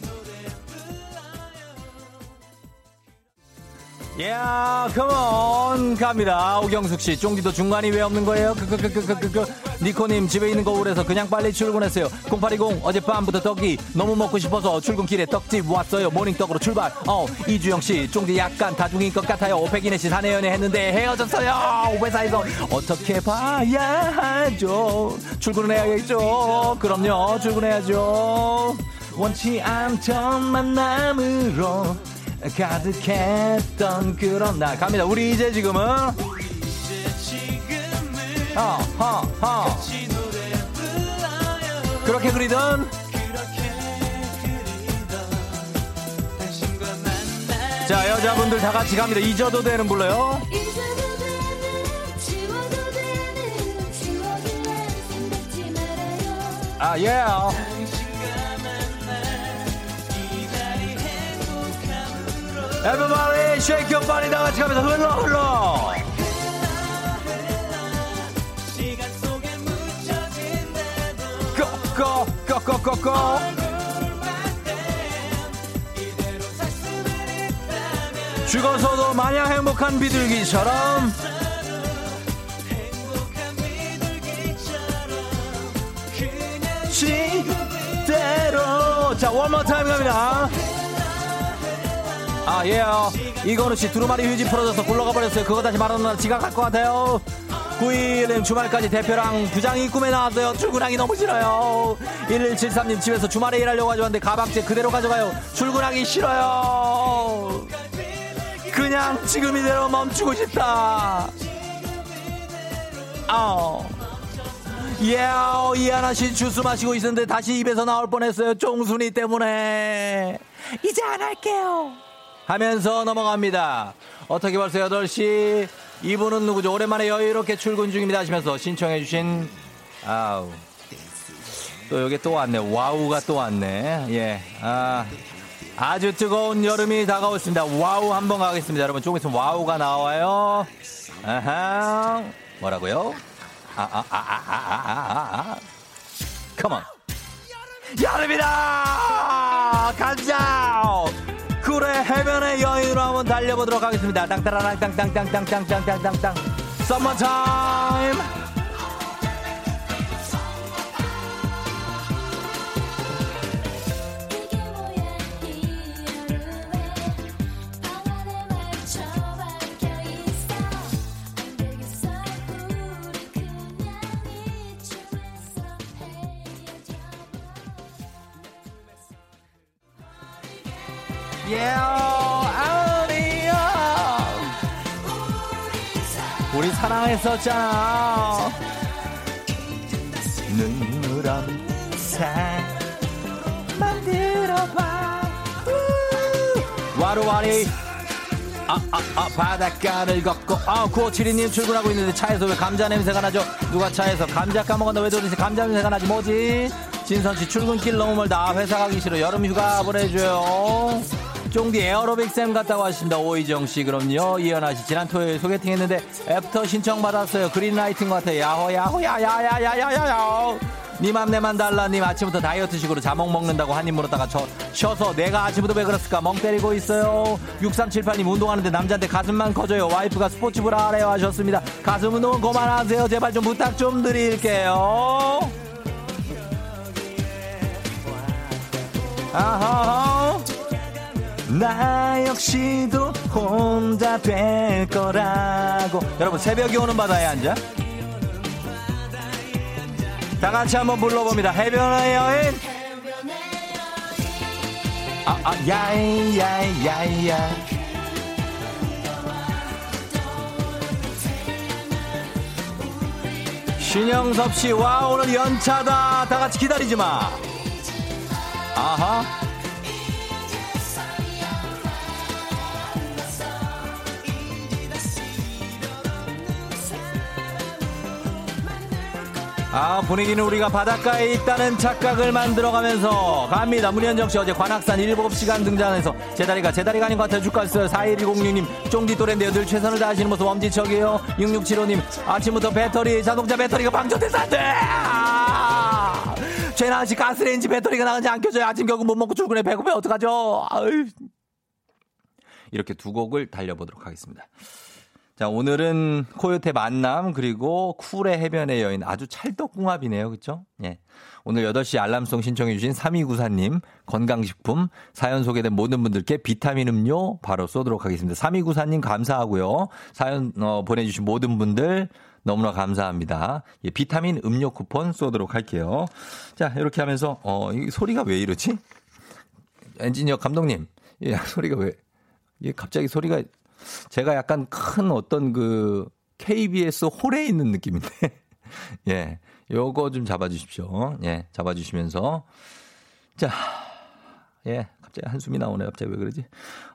야, yeah, 컴온 갑니다. 오경숙 씨, 쫑디도 중간이 왜 없는 거예요? 크크크크크크. 니코님 집에 있는 거 우울해서 그냥 빨리 출근했어요. 공팔이공 어젯밤부터 떡이 너무 먹고 싶어서 출근길에 떡집 왔어요. 모닝떡으로 출발. 어, 이주영 씨, 쫑디 약간 다중인 것 같아요. 오백인혜 씨 사내연애 했는데 헤어졌어요. 회사에서 어떻게 봐야 하죠? 출근을 해야겠죠. 그럼요, 출근해야죠. 원치 않던 만남으로. 가득했던 그런 날 갑니다. 우리 이제 지금은 어, 어, 어. 그렇게 그리던 자 여자분들 다 같이 갑니다. 잊어도 되는 불러요. 아 예. Yeah. Everybody shake your body 다 같이 가면서 흘러 흘러. Go go go go go. 죽어서도 마냥 행복한 비둘기처럼. 시대로. 자 one more time 갑니다. 아 예요. 이건우씨 두루마리 휴지 풀어져서 굴러가버렸어요. 그거 다시 말하는 지각할 것 같아요. 구이일님 주말까지 대표랑 부장이 꿈에 나왔어요. 출근하기 너무 싫어요. 일일칠삼님 집에서 주말에 일하려고 가져왔는데 가방째 그대로 가져가요. 출근하기 싫어요. 그냥 지금 이대로 멈추고 싶다. 아오 예요. 이하나씨 주스 마시고 있었는데 다시 입에서 나올 뻔했어요. 쫑순이 때문에 이제 안 할게요 하면서 넘어갑니다. 어떻게 벌써 여덟 시. 이분은 누구죠? 오랜만에 여유롭게 출근 중입니다 하시면서 신청해주신 아우 또 여기 또 왔네. 와우가 또 왔네. 예, 아 아주 뜨거운 여름이 다가왔습니다. 와우 한번 가겠습니다. 여러분 조금 있으면 와우가 나와요. 아하 뭐라고요? 아아아아아아아 컴온 여름이다 가자. 그래 해변의 여인으로 한번 달려보도록 하겠습니다. 땅따라랑 땅땅땅땅땅땅땅땅땅 썸머타임. 우리 사랑했었잖아. 눈물 없는 삶 만들어봐. 와루와리 아, 아, 아, 바닷가를 걷고. 아, 구오칠이님 출근하고 있는데 차에서 왜 감자 냄새가 나죠? 누가 차에서 감자 까먹었나? 왜 도대체 감자 냄새가 나지? 뭐지? 진선씨 출근길 너무 멀다. 회사 가기 싫어. 여름 휴가 보내줘요. 쫑디 에어로빅쌤 갔다고 하십니다. 오이정씨 그럼요. 이현아씨 지난 토요일 소개팅 했는데 애프터 신청받았어요. 그린라이트인 것 같아요. 야호 야호 야야야야야야야 니맘 내만 달라. 님 아침부터 다이어트식으로 자몽 먹는다고 한입 물었다가 저, 쉬어서 내가 아침부터 왜 그랬을까 멍 때리고 있어요. 육삼칠팔님 운동하는데 남자한테 가슴만 커져요. 와이프가 스포츠부를 하래요 하셨습니다. 가슴 운동은 그만하세요. 제발 좀 부탁 좀 드릴게요. 아하하 나 역시도 혼자 될 거라고. 여러분 새벽이 오는 바다에 앉아 다 같이 한번 불러봅니다. 해변의 여인. 아, 아, 야이 야이 야이 야이 신영섭씨 와 오늘 연차다. 다 같이 기다리지마. 아하 아 분위기는 우리가 바닷가에 있다는 착각을 만들어가면서 갑니다. 문현정씨 어제 관악산 일곱 시간 등산해서 제다리가 제다리가 아닌 것 같아요. 죽겠어요. 사일이공육님 쫑디 또래인데요. 늘 최선을 다하시는 모습 엄지척이에요. 육육칠오님 아침부터 배터리 자동차 배터리가 방전돼서 안돼. 아! 최나은씨 가스레인지 배터리가 나은지 안 켜져요. 아침 결국 못 먹고 출근해. 배고프면 어떡하죠. 아유. 이렇게 두 곡을 달려보도록 하겠습니다. 자 오늘은 코요태 만남 그리고 쿨의 해변의 여인 아주 찰떡궁합이네요. 그렇죠? 예. 오늘 여덟 시 알람송 신청해 주신 삼이구사님 건강식품 사연 소개된 모든 분들께 비타민 음료 바로 쏘도록 하겠습니다. 삼이구사님 감사하고요. 사연 어, 보내주신 모든 분들 너무나 감사합니다. 예, 비타민 음료 쿠폰 쏘도록 할게요. 자 이렇게 하면서 어, 이 소리가 왜 이러지? 엔지니어 감독님 예, 소리가 왜 이게 갑자기 소리가 제가 약간 큰 어떤 그 케이비에스 홀에 있는 느낌인데. 예. 요거 좀 잡아주십시오. 예. 잡아주시면서. 자. 예. 갑자기 한숨이 나오네. 갑자기 왜 그러지?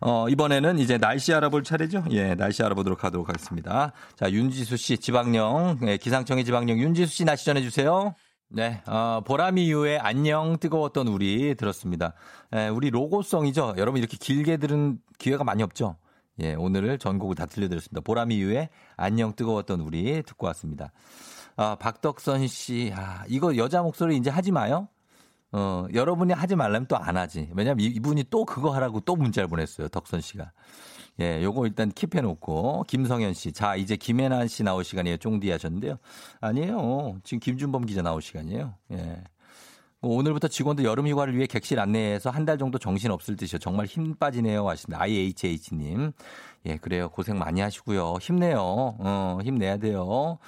어, 이번에는 이제 날씨 알아볼 차례죠? 예. 날씨 알아보도록 하도록 하겠습니다. 자, 윤지수 씨 지방령. 예. 기상청의 지방령. 윤지수 씨 날씨 전해주세요. 네, 어, 보람이유의 안녕 뜨거웠던 우리 들었습니다. 예, 우리 로고송이죠. 여러분 이렇게 길게 들은 기회가 많이 없죠. 예, 오늘 전곡을 다 들려드렸습니다. 보람이유의 안녕 뜨거웠던 우리 듣고 왔습니다. 아, 박덕선 씨, 아, 이거 여자 목소리 이제 하지 마요. 어, 여러분이 하지 말라면 또 안 하지. 왜냐면 이분이 또 그거 하라고 또 문자를 보냈어요. 덕선 씨가. 예, 요거 일단 킵해놓고. 김성현 씨. 자, 이제 김혜나 씨 나올 시간이에요. 쫑디 하셨는데요. 아니에요. 지금 김준범 기자 나올 시간이에요. 예. 오늘부터 직원들 여름 휴가를 위해 객실 안내해서 한 달 정도 정신 없을 듯이요. 정말 힘 빠지네요. 하신다. 아이에이치에이치님. 예, 그래요. 고생 많이 하시고요. 힘내요. 어, 힘내야 돼요.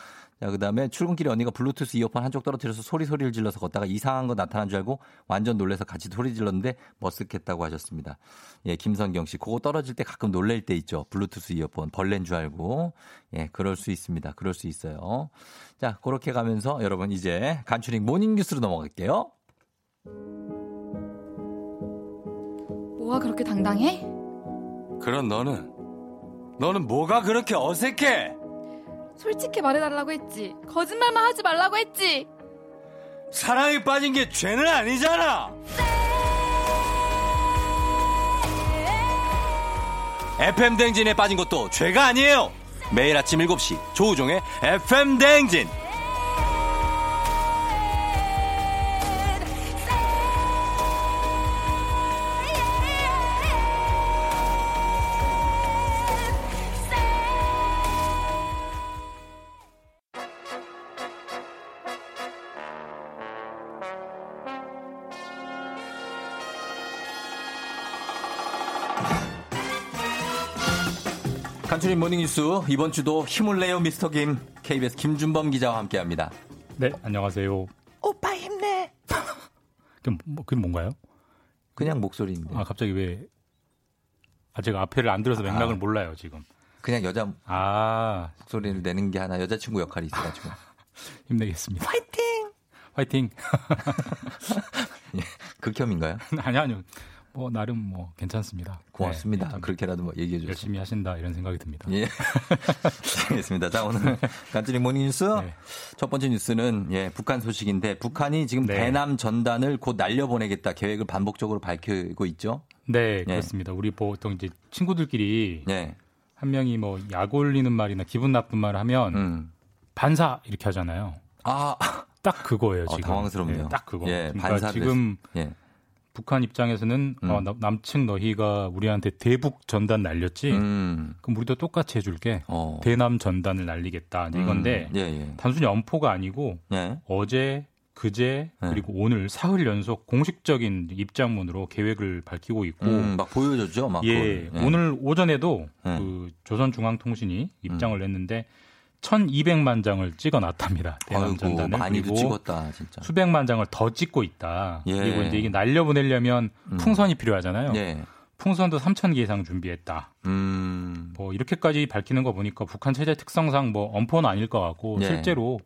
자, 그 다음에 출근길에 언니가 블루투스 이어폰 한쪽 떨어뜨려서 소리소리를 질러서 걷다가 이상한 거 나타난 줄 알고 완전 놀라서 같이 소리 질렀는데 멋쓱했다고 하셨습니다. 예, 김선경 씨. 그거 떨어질 때 가끔 놀랄 때 있죠. 블루투스 이어폰. 벌레인 줄 알고. 예, 그럴 수 있습니다. 그럴 수 있어요. 자, 그렇게 가면서 여러분 이제 간추린 모닝뉴스로 넘어갈게요. 뭐가 그렇게 당당해? 그럼 너는, 너는 뭐가 그렇게 어색해? 솔직히 말해달라고 했지. 거짓말만 하지 말라고 했지. 사랑에 빠진 게 죄는 아니잖아. 에프엠 대행진에 빠진 것도 죄가 아니에요. 매일 아침 일곱 시 조우종의 에프엠 대행진. 간추린 모닝뉴스 이번 주도 힘을 내요 미스터 김 케이비에스 김준범 기자와 함께합니다. 네, 안녕하세요. 오빠 힘내. 그럼 뭐, 그게 뭔가요? 그냥 목소리인데. 아, 갑자기 왜? 아, 제가 앞에를 안 들어서 맥락을 아, 몰라요 지금. 그냥 여자 아 목소리를 내는 게 하나 여자친구 역할이 있어가지고. 힘내겠습니다. 화이팅. 화이팅. 예, 극혐인가요? 아니요, 아니요. 뭐 나름 뭐 괜찮습니다. 고맙습니다. 네, 그렇게라도 뭐 얘기해 주세요. 열심히 하신다 이런 생각이 듭니다. 예, 알겠습니다. 자, 오늘 간추린 모닝뉴스 네. 첫 번째 뉴스는 예 북한 소식인데 북한이 지금 네. 대남 전단을 곧 날려보내겠다 계획을 반복적으로 밝히고 있죠. 네, 그렇습니다. 예. 우리 보통 이제 친구들끼리 예. 한 명이 뭐 약 올리는 말이나 기분 나쁜 말을 하면 음. 반사 이렇게 하잖아요. 아, 딱 그거예요. 지금 어, 당황스럽네요. 네, 딱 그거. 예, 그러니까 반사 지금. 예. 북한 입장에서는 음. 어, 남측 너희가 우리한테 대북 전단 날렸지 음. 그럼 우리도 똑같이 해줄게 어. 대남 전단을 날리겠다 이건데 음. 예, 예. 단순히 엄포가 아니고 예. 어제 그제 예. 그리고 오늘 사흘 연속 공식적인 입장문으로 계획을 밝히고 있고 음, 막 보여줬죠 막 예, 예. 오늘 오전에도 예. 그 조선중앙통신이 입장을 음. 냈는데 천이백만 장을 찍어놨답니다. 대남 전단을 많이도 찍었다, 진짜. 수백만 장을 더 찍고 있다. 예. 그리고 이제 이게 날려보내려면 음. 풍선이 필요하잖아요. 예. 풍선도 삼천 개 이상 준비했다. 음. 뭐 이렇게까지 밝히는 거 보니까 북한 체제 특성상 뭐 엄포는 아닐 것 같고 예. 실제로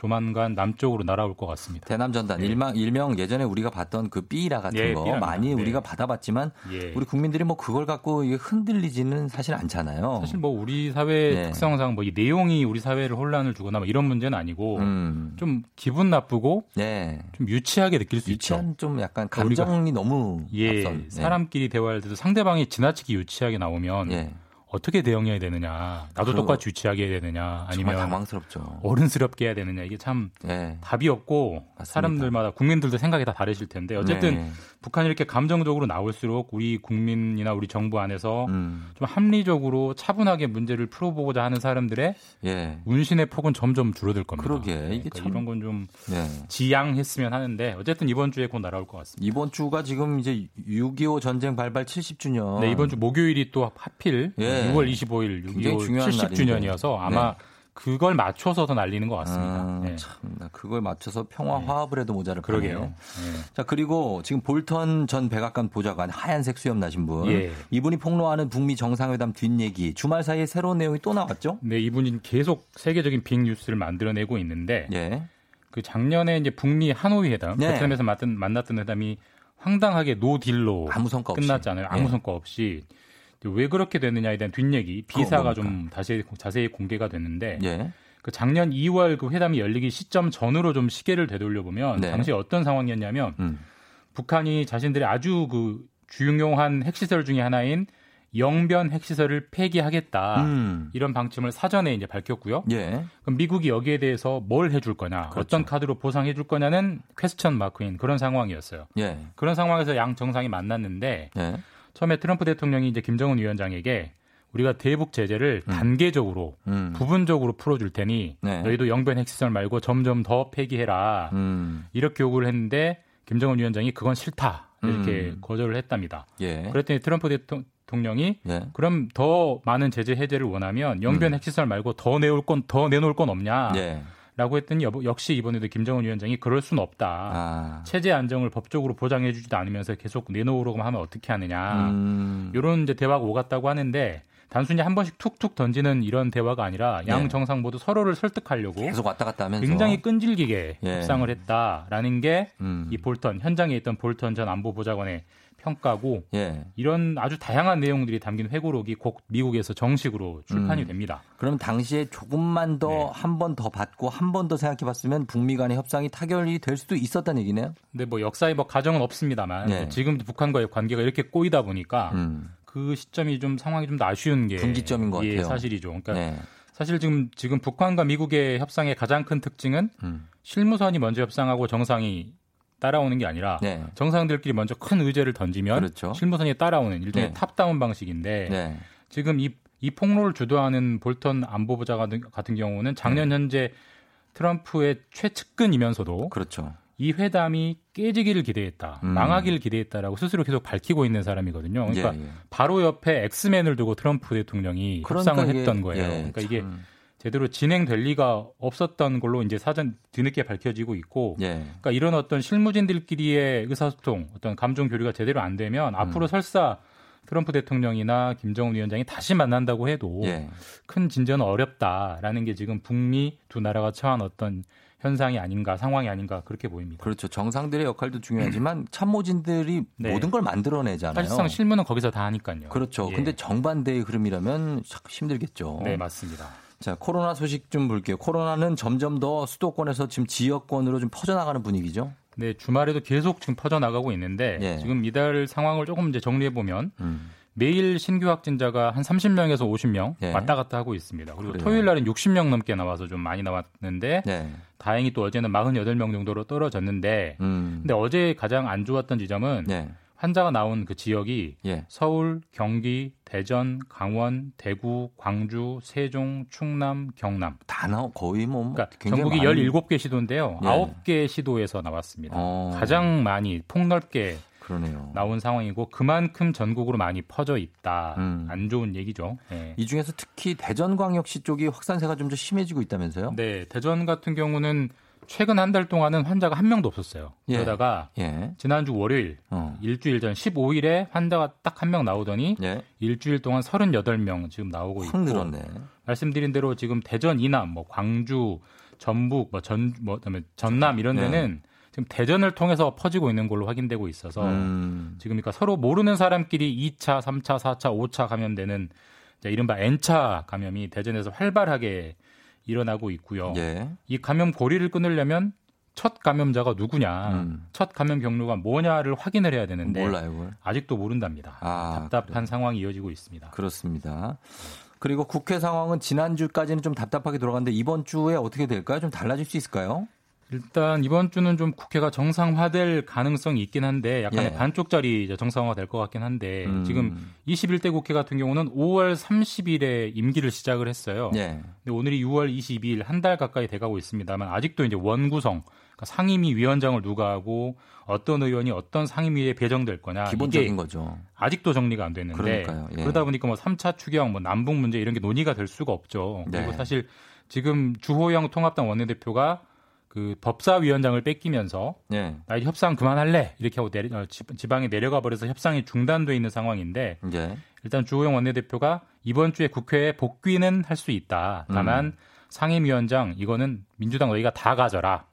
조만간 남쪽으로 날아올 것 같습니다. 대남 전단 예. 일명, 일명 예전에 우리가 봤던 그 B라 같은 예, 거 B랍니다. 많이 네. 우리가 받아봤지만 예. 우리 국민들이 뭐 그걸 갖고 흔들리지는 사실 않잖아요. 사실 뭐 우리 사회 예. 특성상 뭐 이 내용이 우리 사회를 혼란을 주거나 뭐 이런 문제는 아니고 음. 좀 기분 나쁘고 예. 좀 유치하게 느낄 수 있죠. 유치한 좀 약간 감정이 너무 예. 앞선 예. 사람끼리 대화할 때도 상대방이 지나치게 유치하게 나오면. 예. 어떻게 대응해야 되느냐, 나도 똑같이 유치하게 해야 되느냐, 아니면 당황스럽죠. 어른스럽게 해야 되느냐, 이게 참 네. 답이 없고 맞습니다. 사람들마다 국민들도 생각이 다 다르실 텐데 어쨌든 네. 북한이 이렇게 감정적으로 나올수록 우리 국민이나 우리 정부 안에서 음. 좀 합리적으로 차분하게 문제를 풀어보고자 하는 사람들의 예. 운신의 폭은 점점 줄어들 겁니다. 그러게 네. 이게 그러니까 참 이런 건 좀 네. 지양했으면 하는데 어쨌든 이번 주에 곧 날아올 것 같습니다. 이번 주가 지금 이제 육이오 전쟁 발발 칠십 주년. 네, 이번 주 목요일이 또 하필 예. 유월 이십오일, 육이오 칠십 주년이어서 아마 네. 그걸 맞춰서 더 날리는 것 같습니다. 아, 네. 참, 그걸 맞춰서 평화 화합을 해도 모자랄 거예요. 그러게요. 네. 자, 그리고 지금 볼턴 전 백악관 보좌관 하얀색 수염 나신 분. 예. 이분이 폭로하는 북미 정상회담 뒷얘기. 주말 사이에 새로운 내용이 또 나왔죠? 네, 이분이 계속 세계적인 빅뉴스를 만들어내고 있는데 예. 그 작년에 이제 북미 하노이 회담, 네. 베트남에서 만났던, 만났던 회담이 황당하게 노딜로 아무 성과 끝났잖아요. 없이. 아무 예. 성과 없이. 왜 그렇게 됐느냐에 대한 뒷얘기 비사가 어, 좀 다시 자세히 공개가 됐는데 예. 그 작년 이월 그 회담이 열리기 시점 전으로 좀 시계를 되돌려 보면 네. 당시 어떤 상황이었냐면 음. 북한이 자신들의 아주 그 중요한 핵시설 중에 하나인 영변 핵시설을 폐기하겠다 음. 이런 방침을 사전에 이제 밝혔고요. 예. 그럼 미국이 여기에 대해서 뭘 해줄 거냐, 그렇죠. 어떤 카드로 보상해 줄 거냐는 퀘스천 마크인 그런 상황이었어요. 예. 그런 상황에서 양 정상이 만났는데. 예. 처음에 트럼프 대통령이 이제 김정은 위원장에게 우리가 대북 제재를 음. 단계적으로 음. 부분적으로 풀어줄 테니 네. 너희도 영변 핵시설 말고 점점 더 폐기해라 음. 이렇게 요구를 했는데 김정은 위원장이 그건 싫다 이렇게 음. 거절을 했답니다. 예. 그랬더니 트럼프 대통령이 예. 그럼 더 많은 제재 해제를 원하면 영변 음. 핵시설 말고 더 내놓을 건, 더 내놓을 건 없냐. 예. 라고 했더니 역시 이번에도 김정은 위원장이 그럴 수는 없다. 아. 체제 안정을 법적으로 보장해 주지도 않으면서 계속 내놓으라고 하면 어떻게 하느냐. 음. 이런 이제 대화가 오갔다고 하는데 단순히 한 번씩 툭툭 던지는 이런 대화가 아니라 양 예. 정상 모두 서로를 설득하려고 계속 왔다 갔다 하면서 굉장히 끈질기게 예. 협상을 했다라는 게 이 음. 볼턴 현장에 있던 볼턴 전 안보보좌관의 평가고 예. 이런 아주 다양한 내용들이 담긴 회고록이 곧 미국에서 정식으로 출판이 음. 됩니다. 그럼 당시에 조금만 더 한 번 더 네. 받고 한 번 더 생각해봤으면 북미 간의 협상이 타결이 될 수도 있었다는 얘기네요. 근데 뭐 역사에 뭐 가정은 없습니다만 예. 지금 북한과의 관계가 이렇게 꼬이다 보니까 음. 그 시점이 좀 상황이 좀 더 아쉬운 게 분기점인 것 같아요. 예, 사실이죠. 그러니까 네. 사실 지금 지금 북한과 미국의 협상의 가장 큰 특징은 음. 실무선이 먼저 협상하고 정상이 따라오는 게 아니라 네. 정상들끼리 먼저 큰 의제를 던지면 그렇죠. 실무선이 따라오는 일종의 네. 탑다운 방식인데 네. 지금 이, 이 폭로를 주도하는 볼턴 안보보좌 같은, 같은 경우는 작년 네. 현재 트럼프의 최측근이면서도 그렇죠. 이 회담이 깨지기를 기대했다, 음. 망하기를 기대했다라고 스스로 계속 밝히고 있는 사람이거든요. 그러니까 예, 예. 바로 옆에 엑스맨을 두고 트럼프 대통령이 그러니까 협상을 이게, 했던 거예요. 예, 그러니까 참. 이게 제대로 진행될 리가 없었던 걸로 이제 사전 뒤늦게 밝혀지고 있고, 예. 그러니까 이런 어떤 실무진들끼리의 의사소통, 어떤 감정 교류가 제대로 안 되면 음. 앞으로 설사 트럼프 대통령이나 김정은 위원장이 다시 만난다고 해도 예. 큰 진전은 어렵다라는 게 지금 북미 두 나라가 처한 어떤 현상이 아닌가, 상황이 아닌가 그렇게 보입니다. 그렇죠. 정상들의 역할도 중요하지만 참모진들이 네. 모든 걸 만들어내잖아요. 사실상 실무는 거기서 다 하니까요. 그렇죠. 예. 근데 정반대의 흐름이라면 힘들겠죠. 네, 맞습니다. 자, 코로나 소식 좀 볼게요. 코로나는 점점 더 수도권에서 지금 지역권으로 좀 퍼져나가는 분위기죠? 네, 주말에도 계속 지금 퍼져나가고 있는데 예. 지금 이달 상황을 조금 이제 정리해보면 음. 매일 신규 확진자가 한 삼십 명에서 오십 명 예. 왔다 갔다 하고 있습니다. 그리고 그래요. 토요일 날은 육십 명 넘게 나와서 좀 많이 나왔는데 예. 다행히 또 어제는 사십팔 명 정도로 떨어졌는데 음. 근데 어제 가장 안 좋았던 지점은 예. 환자가 나온 그 지역이 예. 서울, 경기, 대전, 강원, 대구, 광주, 세종, 충남, 경남 다 나오 거의 뭐 그러니까 전국이 많이... 열일곱 개 시도인데요. 예. 아홉 개 시도에서 나왔습니다. 어... 가장 많이 폭넓게 그러네요. 나온 상황이고 그만큼 전국으로 많이 퍼져 있다. 음. 안 좋은 얘기죠. 네. 이 중에서 특히 대전광역시 쪽이 확산세가 좀 더 심해지고 있다면서요? 네. 대전 같은 경우는 최근 한 달 동안은 환자가 한 명도 없었어요. 예. 그러다가 예. 지난주 월요일 어. 일주일 전 십오 일에 환자가 딱 한 명 나오더니 예. 일주일 동안 서른여덟 명 지금 나오고 있고 늘었네. 말씀드린 대로 지금 대전 이남, 뭐 광주, 전북, 뭐 전, 뭐 그다음에 전남 이런 데는 예. 지금 대전을 통해서 퍼지고 있는 걸로 확인되고 있어서 음. 지금 그러니까 서로 모르는 사람끼리 이 차, 삼 차, 사 차, 오 차 감염되는 이제 이른바 N차 감염이 대전에서 활발하게 일어나고 있고요. 예. 이 감염 고리를 끊으려면 첫 감염자가 누구냐, 음. 첫 감염 경로가 뭐냐를 확인을 해야 되는데 몰라요, 그걸. 아직도 모른답니다. 아, 답답한 그래. 상황이 이어지고 있습니다. 그렇습니다. 그리고 국회 상황은 지난주까지는 좀 답답하게 돌아갔는데 이번 주에 어떻게 될까요? 좀 달라질 수 있을까요? 일단 이번 주는 좀 국회가 정상화될 가능성이 있긴 한데 약간의 예. 반쪽짜리 정상화가 될 것 같긴 한데 음. 지금 이십일 대 국회 같은 경우는 오월 삼십일에 임기를 시작을 했어요. 예. 근데 오늘이 유월 이십이일 한 달 가까이 돼가고 있습니다만 아직도 이제 원구성 그러니까 상임위 위원장을 누가 하고 어떤 의원이 어떤 상임위에 배정될 거냐 기본적인 거죠. 아직도 정리가 안 됐는데 예. 그러다 보니까 뭐 삼 차 추경, 뭐 남북 문제 이런 게 논의가 될 수가 없죠. 네. 그리고 사실 지금 주호영 통합당 원내대표가 그 법사위원장을 뺏기면서 예. 나 이제 협상 그만할래 이렇게 하고 내리, 어, 지방에 내려가 버려서 협상이 중단돼 있는 상황인데 예. 일단 주호영 원내대표가 이번 주에 국회에 복귀는 할 수 있다. 다만 음. 상임위원장 이거는 민주당 너희가 다 가져라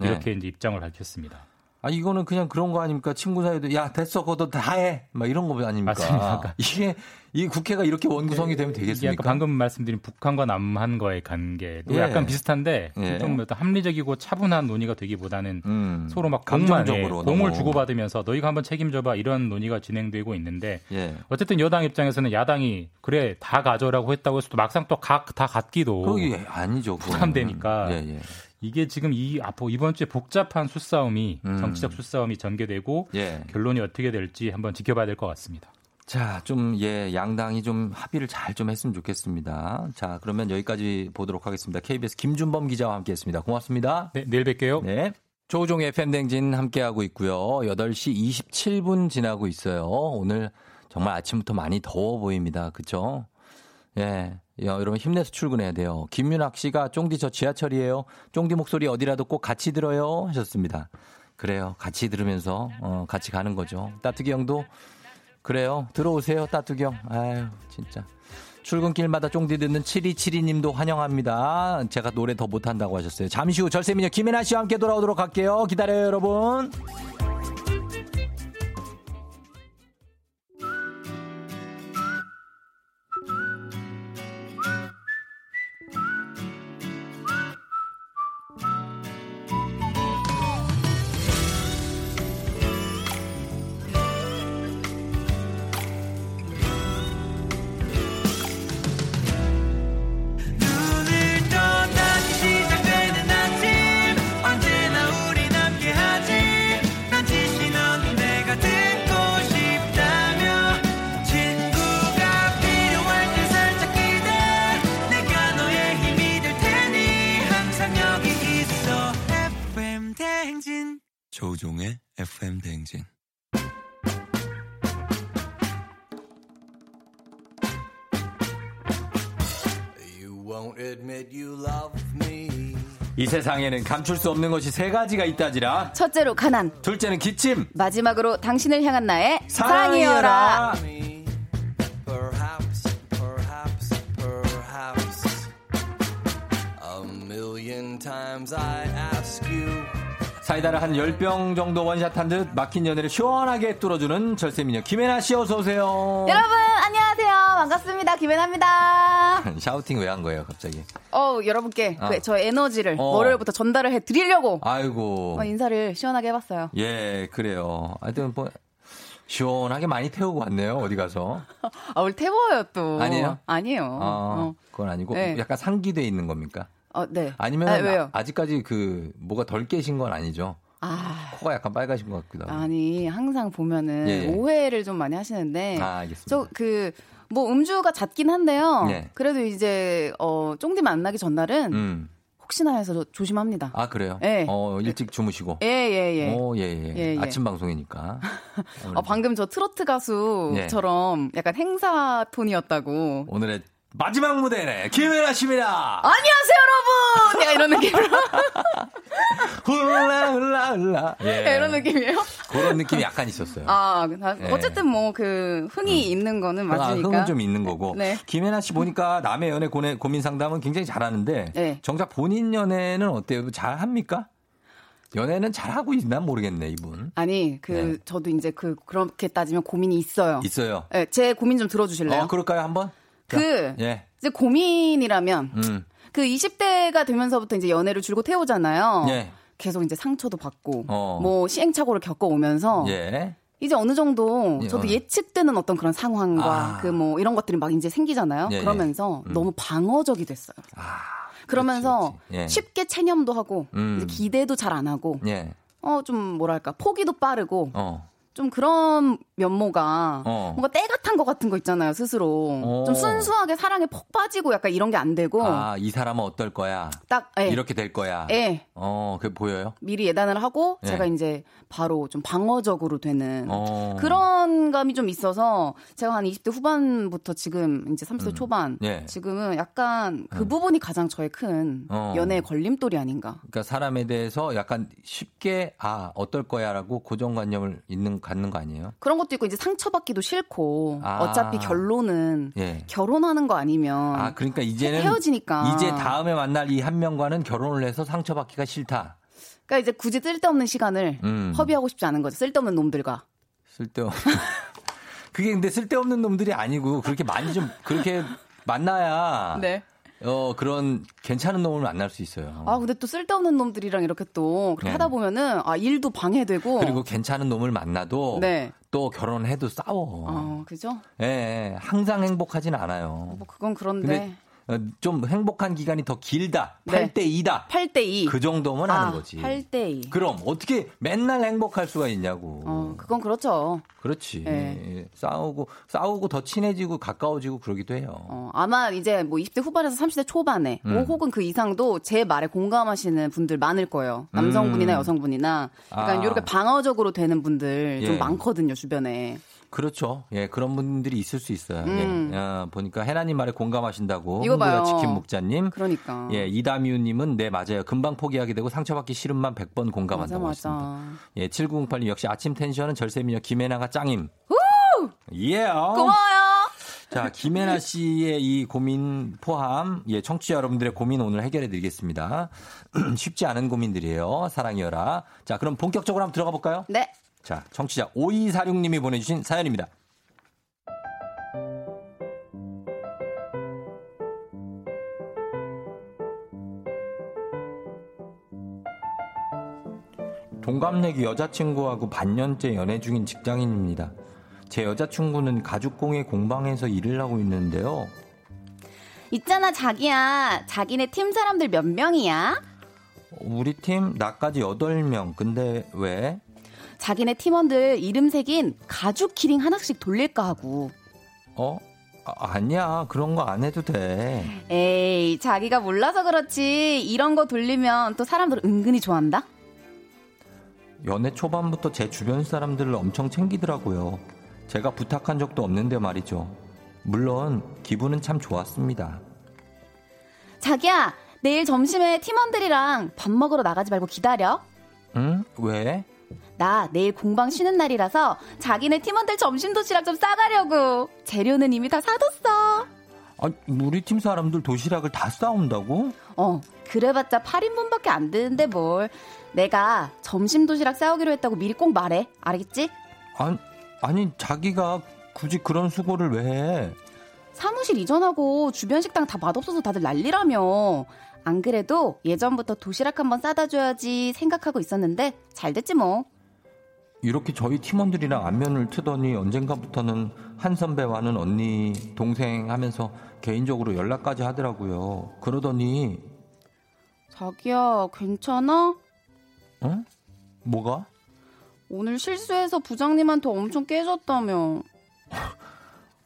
이렇게 예. 이제 입장을 밝혔습니다. 아 이거는 그냥 그런 거 아닙니까? 친구 사이도 야 됐어 그것도 다 해 막 이런 거 아닙니까? 맞습니다. 이게 이 국회가 이렇게 원구성이 되면 되겠습니까? 약간 방금 말씀드린 북한과 남한 과의 관계도 예. 약간 비슷한데 예. 좀 합리적이고 차분한 논의가 되기보다는 음. 서로 막 공만 해, 공을 주고받으면서 너희가 한번 책임져봐 이런 논의가 진행되고 있는데 예. 어쨌든 여당 입장에서는 야당이 그래 다 가져라고 했다고 해서 또 막상 또 각 다 갖기도 그게 아니죠. 부담되니까. 예, 예. 이게 지금 이 앞으로 이번 주에 복잡한 수싸움이 음. 정치적 수싸움이 전개되고 예. 결론이 어떻게 될지 한번 지켜봐야 될 것 같습니다. 자, 좀 예 양당이 좀 합의를 잘 좀 했으면 좋겠습니다. 자, 그러면 여기까지 보도록 하겠습니다. 케이비에스 김준범 기자와 함께했습니다. 고맙습니다. 네, 내일 뵐게요. 네. 조우종 에프엠 댕진 함께하고 있고요. 여덟 시 이십칠 분 지나고 있어요. 오늘 정말 아침부터 많이 더워 보입니다. 그렇죠? 예. 야, 여러분 힘내서 출근해야 돼요. 김윤학 씨가 쫑디 저 지하철이에요. 쫑디 목소리 어디라도 꼭 같이 들어요 하셨습니다. 그래요. 같이 들으면서 어, 같이 가는 거죠. 따뚜기 형도 그래요. 들어오세요 따뚜기 형. 아유 진짜. 출근길마다 쫑디 듣는 칠이칠이 님도 환영합니다. 제가 노래 더 못한다고 하셨어요. 잠시 후 절세미녀 김혜나 씨와 함께 돌아오도록 할게요. 기다려요 여러분. 조우종의 에프엠 대행진. 이 세상에는 감출 수 없는 것이 세 가지가 있다지라. 첫째로 가난, 둘째는 기침, 마지막으로 당신을 향한 나의 사랑이여라. 사랑이여라. 사이다를 한 열 병 정도 원샷한 듯 막힌 연애를 시원하게 뚫어주는 절세미녀 김혜나 씨 어서 오세요. 여러분 안녕하세요. 반갑습니다. 김혜나입니다. 샤우팅 왜 한 거예요 갑자기? 어 여러분께 아. 그 저 에너지를 어. 월요일부터 전달을 해드리려고 아이고 어, 인사를 시원하게 해봤어요. 예 그래요. 하여튼 뭐 시원하게 많이 태우고 왔네요. 어디 가서. 아 오늘 태워요 또. 아니에요? 아니에요. 아, 어. 그건 아니고 네. 약간 상기돼 있는 겁니까? 어, 네. 아니면 아니, 아직까지 그 뭐가 덜 깨신 건 아니죠? 아... 코가 약간 빨가신 것 같기도 하고. 아니 항상 보면은 예, 예. 오해를 좀 많이 하시는데. 아, 알겠습니다. 저 그 뭐 음주가 잦긴 한데요. 예. 그래도 이제 어 쫑디 만나기 전날은 음. 혹시나 해서 저, 조심합니다. 아 그래요? 예. 어 일찍 주무시고. 예예예. 예, 예. 오 예예. 예. 예, 예. 아침 방송이니까. 어, 방금 저 트로트 가수처럼 예. 약간 행사 톤이었다고. 오늘의 마지막 무대네 김혜나 씨입니다. 안녕하세요 여러분. 내가 이런 느낌으로 훌라 훌라 훌라 예. 이런 느낌이에요? 그런 느낌이 약간 있었어요. 아 예. 어쨌든 뭐 그 흥이 음. 있는 거는 맞으니까. 흥은 좀 있는 거고. 네. 김혜나 씨 보니까 남의 연애 고뇌, 고민 상담은 굉장히 잘하는데 네. 정작 본인 연애는 어때요? 잘합니까? 연애는 잘하고 있나 모르겠네 이분. 아니 그 네. 저도 이제 그 그렇게 따지면 고민이 있어요. 있어요. 네, 제 고민 좀 들어주실래요? 어, 그럴까요 한번? 그 예. 이제 고민이라면 음. 그 이십 대가 되면서부터 이제 연애를 줄곧 해오잖아요. 예. 계속 이제 상처도 받고 어. 뭐 시행착오를 겪어오면서 예. 이제 어느 정도 저도 예측되는 어떤 그런 상황과 아. 그 뭐 이런 것들이 막 이제 생기잖아요. 예. 그러면서 음. 너무 방어적이 됐어요. 아. 그러면서 그렇지, 그렇지. 예. 쉽게 체념도 하고 음. 이제 기대도 잘 안 하고 예. 어 좀 뭐랄까 포기도 빠르고. 어. 좀 그런 면모가 어. 뭔가 때가 탄 것 같은 거 있잖아요, 스스로. 오. 좀 순수하게 사랑에 폭 빠지고 약간 이런 게 안 되고. 아, 이 사람은 어떨 거야. 딱 예. 이렇게 될 거야. 예. 어, 그게 보여요? 미리 예단을 하고 예. 제가 이제 바로 좀 방어적으로 되는 오. 그런 감이 좀 있어서 제가 한 이십 대 후반부터 지금 이제 삼십 대 음. 초반 예. 지금은 약간 그 음. 부분이 가장 저의 큰 어. 연애의 걸림돌이 아닌가. 그러니까 사람에 대해서 약간 쉽게 아, 어떨 거야라고 고정관념을 있는 갖는 거 아니에요? 그런 것도 있고 이제 상처받기도 싫고 아. 어차피 결론은 예. 결혼하는 거 아니면 아 그러니까 이제는 헤어지니까 이제 다음에 만날 이 한 명과는 결혼을 해서 상처받기가 싫다. 그러니까 이제 굳이 쓸데없는 시간을 음. 허비하고 싶지 않은 거죠. 쓸데없는 놈들과 쓸데없는 그게 근데 쓸데없는 놈들이 아니고 그렇게 많이 좀 그렇게 만나야. 네. 어 그런 괜찮은 놈을 만날 수 있어요. 아 근데 또 쓸데없는 놈들이랑 이렇게 또 그렇게 네. 하다 보면은 아 일도 방해되고 그리고 괜찮은 놈을 만나도 네. 또 결혼해도 싸워. 아 그죠? 예, 예 항상 행복하진 않아요. 뭐 그건 그런데 근데 좀 행복한 기간이 더 길다. 네. 팔 대 이다. 팔 대 이. 그 정도면 아, 하는 거지. 팔 대 이. 그럼 어떻게 맨날 행복할 수가 있냐고. 어 그건 그렇죠. 그렇지. 네. 싸우고 싸우고 더 친해지고 가까워지고 그러기도 해요. 어, 아마 이제 뭐 이십 대 후반에서 삼십 대 초반에 음. 뭐 혹은 그 이상도 제 말에 공감하시는 분들 많을 거예요. 남성분이나 음. 여성분이나 그러니까 아. 이렇게 방어적으로 되는 분들 예. 좀 많거든요 주변에. 그렇죠. 예 그런 분들이 있을 수 있어요. 음. 예. 아, 보니까 해나님 말에 공감하신다고. 이거 봐요. 치킨 묵자님. 그러니까. 예 이다미우님은 네 맞아요. 금방 포기하게 되고 상처받기 싫음만 백 번 공감한다고 했습니다. 예 칠구공팔님 역시 아침 텐션은 절세미녀 김혜나가 짱임. 후! 예. Yeah. 고마워요. 자, 김혜나 씨의 이 고민 포함, 예, 청취자 여러분들의 고민 오늘 해결해 드리겠습니다. 쉽지 않은 고민들이에요. 사랑이여라. 자, 그럼 본격적으로 한번 들어가 볼까요? 네. 자, 청취자 오이사육님이 보내주신 사연입니다. 동갑내기 여자친구하고 반년째 연애 중인 직장인입니다. 제 여자친구는 가죽공예 공방에서 일을 하고 있는데요. 있잖아 자기야. 자기네 팀 사람들 몇 명이야? 우리 팀 나까지 여덟 명. 근데 왜? 자기네 팀원들 이름색인 가죽 키링 하나씩 돌릴까 하고. 어? 아, 아니야 그런 거 안 해도 돼. 에이 자기가 몰라서 그렇지. 이런 거 돌리면 또 사람들 은근히 좋아한다. 연애 초반부터 제 주변 사람들을 엄청 챙기더라고요. 제가 부탁한 적도 없는데 말이죠. 물론 기분은 참 좋았습니다. 자기야, 내일 점심에 팀원들이랑 밥 먹으러 나가지 말고 기다려. 응? 왜? 나 내일 공방 쉬는 날이라서 자기네 팀원들 점심 도시락 좀 싸가려고. 재료는 이미 다 사뒀어. 아, 우리 팀 사람들 도시락을 다 싸온다고? 어, 그래봤자 팔 인분밖에 안 되는데 뭘. 내가 점심 도시락 싸오기로 했다고 미리 꼭 말해. 알겠지? 아니, 아니 자기가 굳이 그런 수고를 왜 해? 사무실 이전하고 주변 식당 다 맛없어서 다들 난리라며. 안 그래도 예전부터 도시락 한번 싸다 줘야지 생각하고 있었는데 잘 됐지 뭐. 이렇게 저희 팀원들이랑 안면을 트더니 언젠가부터는 한 선배와는 언니, 동생 하면서 개인적으로 연락까지 하더라고요. 그러더니 자기야, 괜찮아? 응? 뭐가? 오늘 실수해서 부장님한테 엄청 깨졌다며.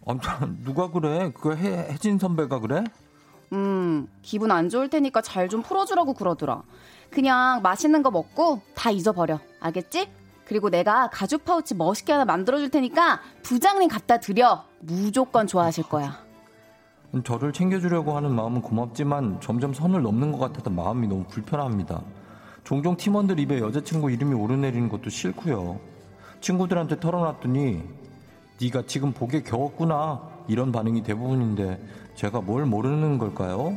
엄청 누가 그래? 그거 해, 혜진 선배가 그래? 음, 기분 안 좋을 테니까 잘 좀 풀어주라고 그러더라. 그냥 맛있는 거 먹고 다 잊어버려. 알겠지? 그리고 내가 가죽 파우치 멋있게 하나 만들어줄 테니까 부장님 갖다 드려. 무조건 좋아하실 거야. 저를 챙겨주려고 하는 마음은 고맙지만 점점 선을 넘는 것 같아서 마음이 너무 불편합니다. 종종 팀원들 입에 여자친구 이름이 오르내리는 것도 싫고요. 친구들한테 털어놨더니 네가 지금 복에 겨웠구나 이런 반응이 대부분인데 제가 뭘 모르는 걸까요?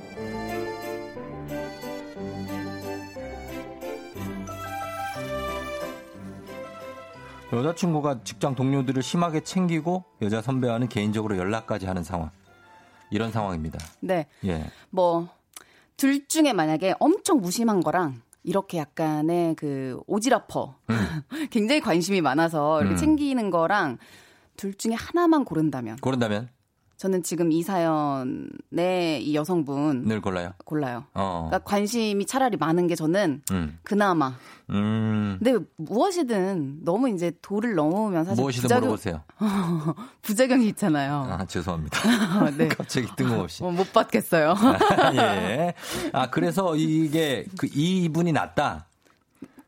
여자친구가 직장 동료들을 심하게 챙기고 여자 선배와는 개인적으로 연락까지 하는 상황. 이런 상황입니다. 네. 예. 뭐 둘 중에 만약에 엄청 무심한 거랑 이렇게 약간의 그 오지랖퍼 음. 굉장히 관심이 많아서 이렇게 음. 챙기는 거랑 둘 중에 하나만 고른다면 고른다면 저는 지금 이 사연의 이 여성분을 골라요. 골라요. 어. 그러니까 관심이 차라리 많은 게 저는 음. 그나마. 음. 근데 무엇이든 너무 이제 도를 넘으면 사실 무엇이든 부작용... 물어보세요. 부작용이 있잖아요. 아, 죄송합니다. 네. 갑자기 뜬금없이. 어, 못 받겠어요. 예. 아, 그래서 이게 그 이분이 낫다.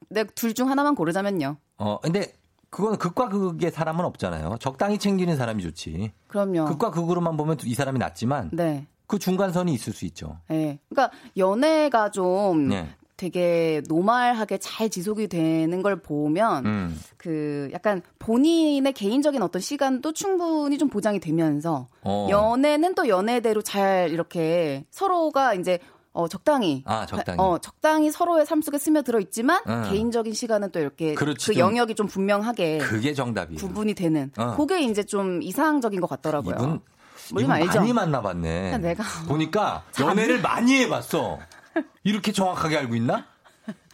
네, 둘 중 하나만 고르자면요. 어, 근데 그건 극과 극의 사람은 없잖아요. 적당히 챙기는 사람이 좋지. 그럼요. 극과 극으로만 보면 이 사람이 낫지만 네. 그 중간선이 있을 수 있죠. 네. 그러니까 연애가 좀 네. 되게 노멀하게 잘 지속이 되는 걸 보면 음. 그 약간 본인의 개인적인 어떤 시간도 충분히 좀 보장이 되면서 어. 연애는 또 연애대로 잘 이렇게 서로가 이제 어 적당히 아 적당히 어 적당히 서로의 삶 속에 스며들어 있지만 응. 개인적인 시간은 또 이렇게 그렇지, 그 영역이 좀 분명하게 그게 정답이에요. 구분이 되는 어. 그게 이제 좀 이상적인 것 같더라고요. 이분, 뭐 이분 알죠? 많이 만나봤네. 내가 보니까 연애를 많이 해봤어. 이렇게 정확하게 알고 있나?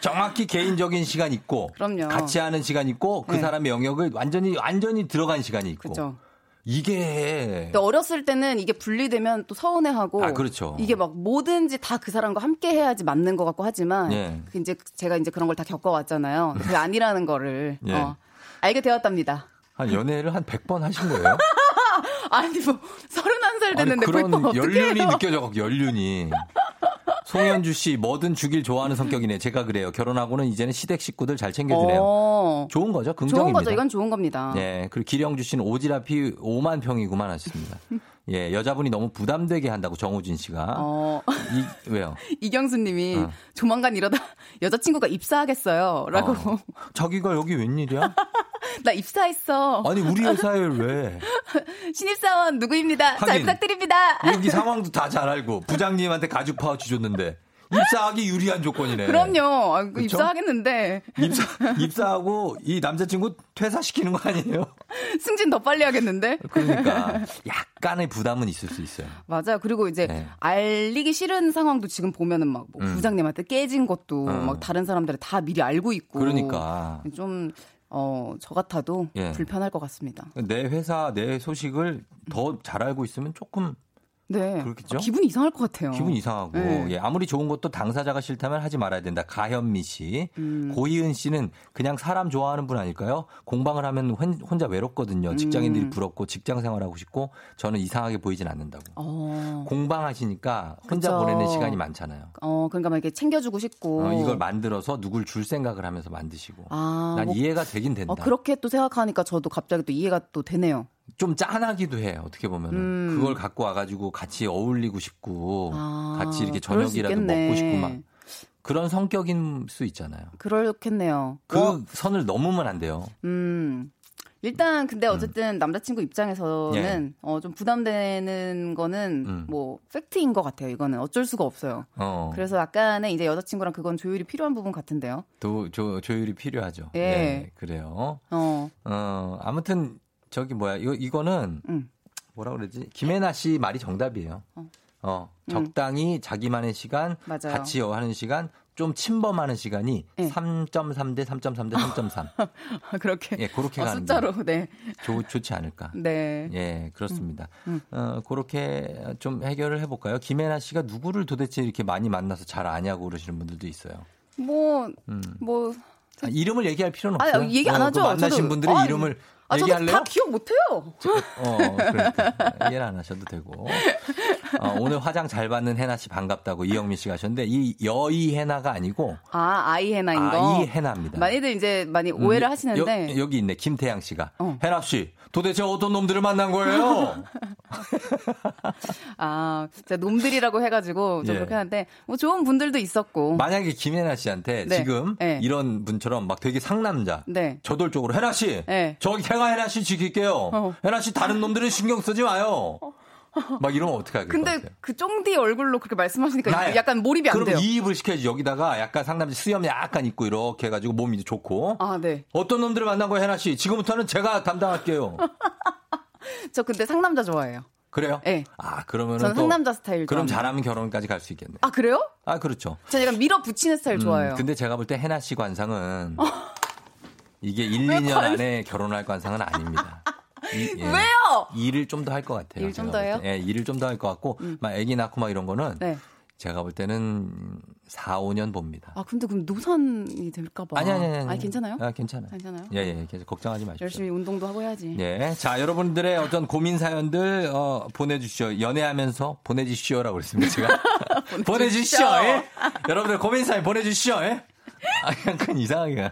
정확히 개인적인 시간 있고 그럼요. 같이 하는 시간 있고 그 네. 사람의 영역을 완전히 완전히 들어간 시간이 있고. 그렇죠. 이게 또 어렸을 때는 이게 분리되면 또 서운해하고 아, 그렇죠. 이게 막 뭐든지 다 그 사람과 함께 해야지 맞는 것 같고 하지만 예. 이제 제가 이제 그런 걸 다 겪어왔잖아요. 그게 아니라는 거를 예. 어, 알게 되었답니다. 한 연애를 한 백 번 하신 거예요? 아니 뭐 서른한 살 됐는데 그런 백 번 어떻게 연륜이 해요? 느껴져 연륜이. 송현주 씨 뭐든 주길 좋아하는 성격이네. 제가 그래요. 결혼하고는 이제는 시댁 식구들 잘 챙겨주네요. 어, 좋은 거죠. 긍정입니다. 좋은 거죠. 이건 좋은 겁니다. 예. 그리고 기령주 씨는 오지랖이 오만 평이구만 하셨습니다. 예. 여자분이 너무 부담되게 한다고 정우진 씨가. 어. 이, 왜요? 이경수 님이 어. 조만간 이러다 여자친구가 입사하겠어요. 라고. 어. 자기가 여기 웬일이야? 나 입사했어. 아니 우리 회사에 왜? 신입사원 누구입니다. 하긴, 잘 부탁드립니다. 여기 상황도 다 잘 알고 부장님한테 가죽 파우치 줬는데 입사하기 유리한 조건이네. 그럼요. 아, 입사하겠는데. 입사 입사하고 이 남자친구 퇴사시키는 거 아니에요? 승진 더 빨리 하겠는데. 그러니까 약간의 부담은 있을 수 있어요. 맞아요. 그리고 이제 네. 알리기 싫은 상황도 지금 보면은 막 뭐 음. 부장님한테 깨진 것도 음. 막 다른 사람들이 다 미리 알고 있고. 그러니까 좀. 어, 저 같아도 예. 불편할 것 같습니다. 내 회사, 내 소식을 더 잘 알고 있으면 조금 네. 그렇겠죠? 기분이 이상할 것 같아요. 기분이 이상하고 네. 예, 아무리 좋은 것도 당사자가 싫다면 하지 말아야 된다. 가현미 씨. 음. 고희은 씨는 그냥 사람 좋아하는 분 아닐까요? 공방을 하면 혼자 외롭거든요. 직장인들이 부럽고 직장 생활하고 싶고 저는 이상하게 보이진 않는다고. 어. 공방하시니까 혼자 그쵸. 보내는 시간이 많잖아요. 어, 그러니까 막 이렇게 챙겨주고 싶고. 어, 이걸 만들어서 누굴 줄 생각을 하면서 만드시고. 아, 난 뭐, 이해가 되긴 된다. 어, 그렇게 또 생각하니까 저도 갑자기 또 이해가 또 되네요. 좀 짠하기도 해 어떻게 보면 음. 그걸 갖고 와가지고 같이 어울리고 싶고 아, 같이 이렇게 저녁이라도 먹고 싶고 막 그런 성격인 수 있잖아요. 그렇겠네요. 그 어? 선을 넘으면 안 돼요. 음 일단 근데 어쨌든 음. 남자친구 입장에서는 예. 어, 좀 부담되는 거는 음. 뭐 팩트인 것 같아요. 이거는 어쩔 수가 없어요. 어. 그래서 약간의 이제 여자친구랑 그건 조율이 필요한 부분 같은데요. 또 조, 조율이 필요하죠. 예 네, 그래요. 어, 어 아무튼. 저기 뭐야 이거 이거는 응. 뭐라 그러지? 김혜나 씨 말이 정답이에요. 어, 어 적당히 응. 자기만의 시간, 맞아요. 같이 여하는 시간, 좀 침범하는 시간이 네. 삼 점 삼 대 삼 점 삼 대 삼 점 삼. 그렇게 예 그렇게 어, 가는 숫자로 네 좋 좋지 않을까. 네 예 그렇습니다. 응. 어 그렇게 좀 해결을 해볼까요? 김혜나 씨가 누구를 도대체 이렇게 많이 만나서 잘 아냐고 그러시는 분들도 있어요. 뭐 음. 뭐. 아, 이름을 얘기할 필요는 없어요. 아, 얘기 안 하죠. 어, 그 만나신 저도, 분들의 아, 이름을 아, 얘기할래요? 다 기억 못해요. 저, 어, 그러니까. 이해를 안 하셔도 되고. 어, 오늘 화장 잘 받는 해나 씨 반갑다고 이영민 씨가 하셨는데 이 여의 해나가 아니고 아 아이 해나인 거. 아이 해나입니다. 많이들 이제 많이 오해를 음, 하시는데 여, 여기 있네 김태양 씨가 어. 해나 씨 도대체 어떤 놈들을 만난 거예요? 아 진짜 놈들이라고 해가지고 좀 예. 그렇게 하는데 뭐 좋은 분들도 있었고 만약에 김해나 씨한테 네. 지금 네. 이런 분처럼 막 되게 상남자 네. 저돌적으로 해나 씨 네. 저기 제가 해나 씨 지킬게요. 어. 해나 씨 다른 놈들은 신경 쓰지 마요. 어. 막 이러면 어떡하겠어요? 근데 그 쫑디 얼굴로 그렇게 말씀하시니까 나의, 약간 몰입이 안 돼요. 그럼 이입을 시켜야지. 여기다가 약간 상남자 수염 약간 있고 이렇게 해가지고 몸이 이제 좋고. 아, 네. 어떤 놈들을 만난 거예요, 해나 씨? 지금부터는 제가 담당할게요. 저 근데 상남자 좋아해요. 그래요? 네. 아, 그러면은 저는 상남자 스타일 그럼 좋아합니다. 잘하면 결혼까지 갈 수 있겠네. 아, 그래요? 아, 그렇죠. 제가 약간 밀어붙이는 스타일 음, 좋아해요. 근데 제가 볼 때 해나 씨 관상은 이게 일, 이 년 관... 안에 결혼할 관상은 아닙니다. 이, 예. 왜요? 더! 일을 좀 더 할 것 같아요. 일 좀 더 해요? 예, 일을 좀 더 할 것 같고, 음. 막 애기 낳고 막 이런 거는. 네. 제가 볼 때는 사, 오 년 봅니다. 아, 근데 그럼 노산이 될까봐. 아니, 아니, 아니. 아니, 아니 괜찮아요? 아, 괜찮아요. 괜찮아요? 예, 예, 계속 걱정하지 마십시오. 열심히 운동도 하고 해야지. 예. 자, 여러분들의 어떤 고민 사연들, 어, 보내주시오. 연애하면서 보내주시오라고 그랬습니다, 제가. 보내주시오, 예. 여러분들 고민 사연 보내주시오, 예. 아, 약간 이상하게.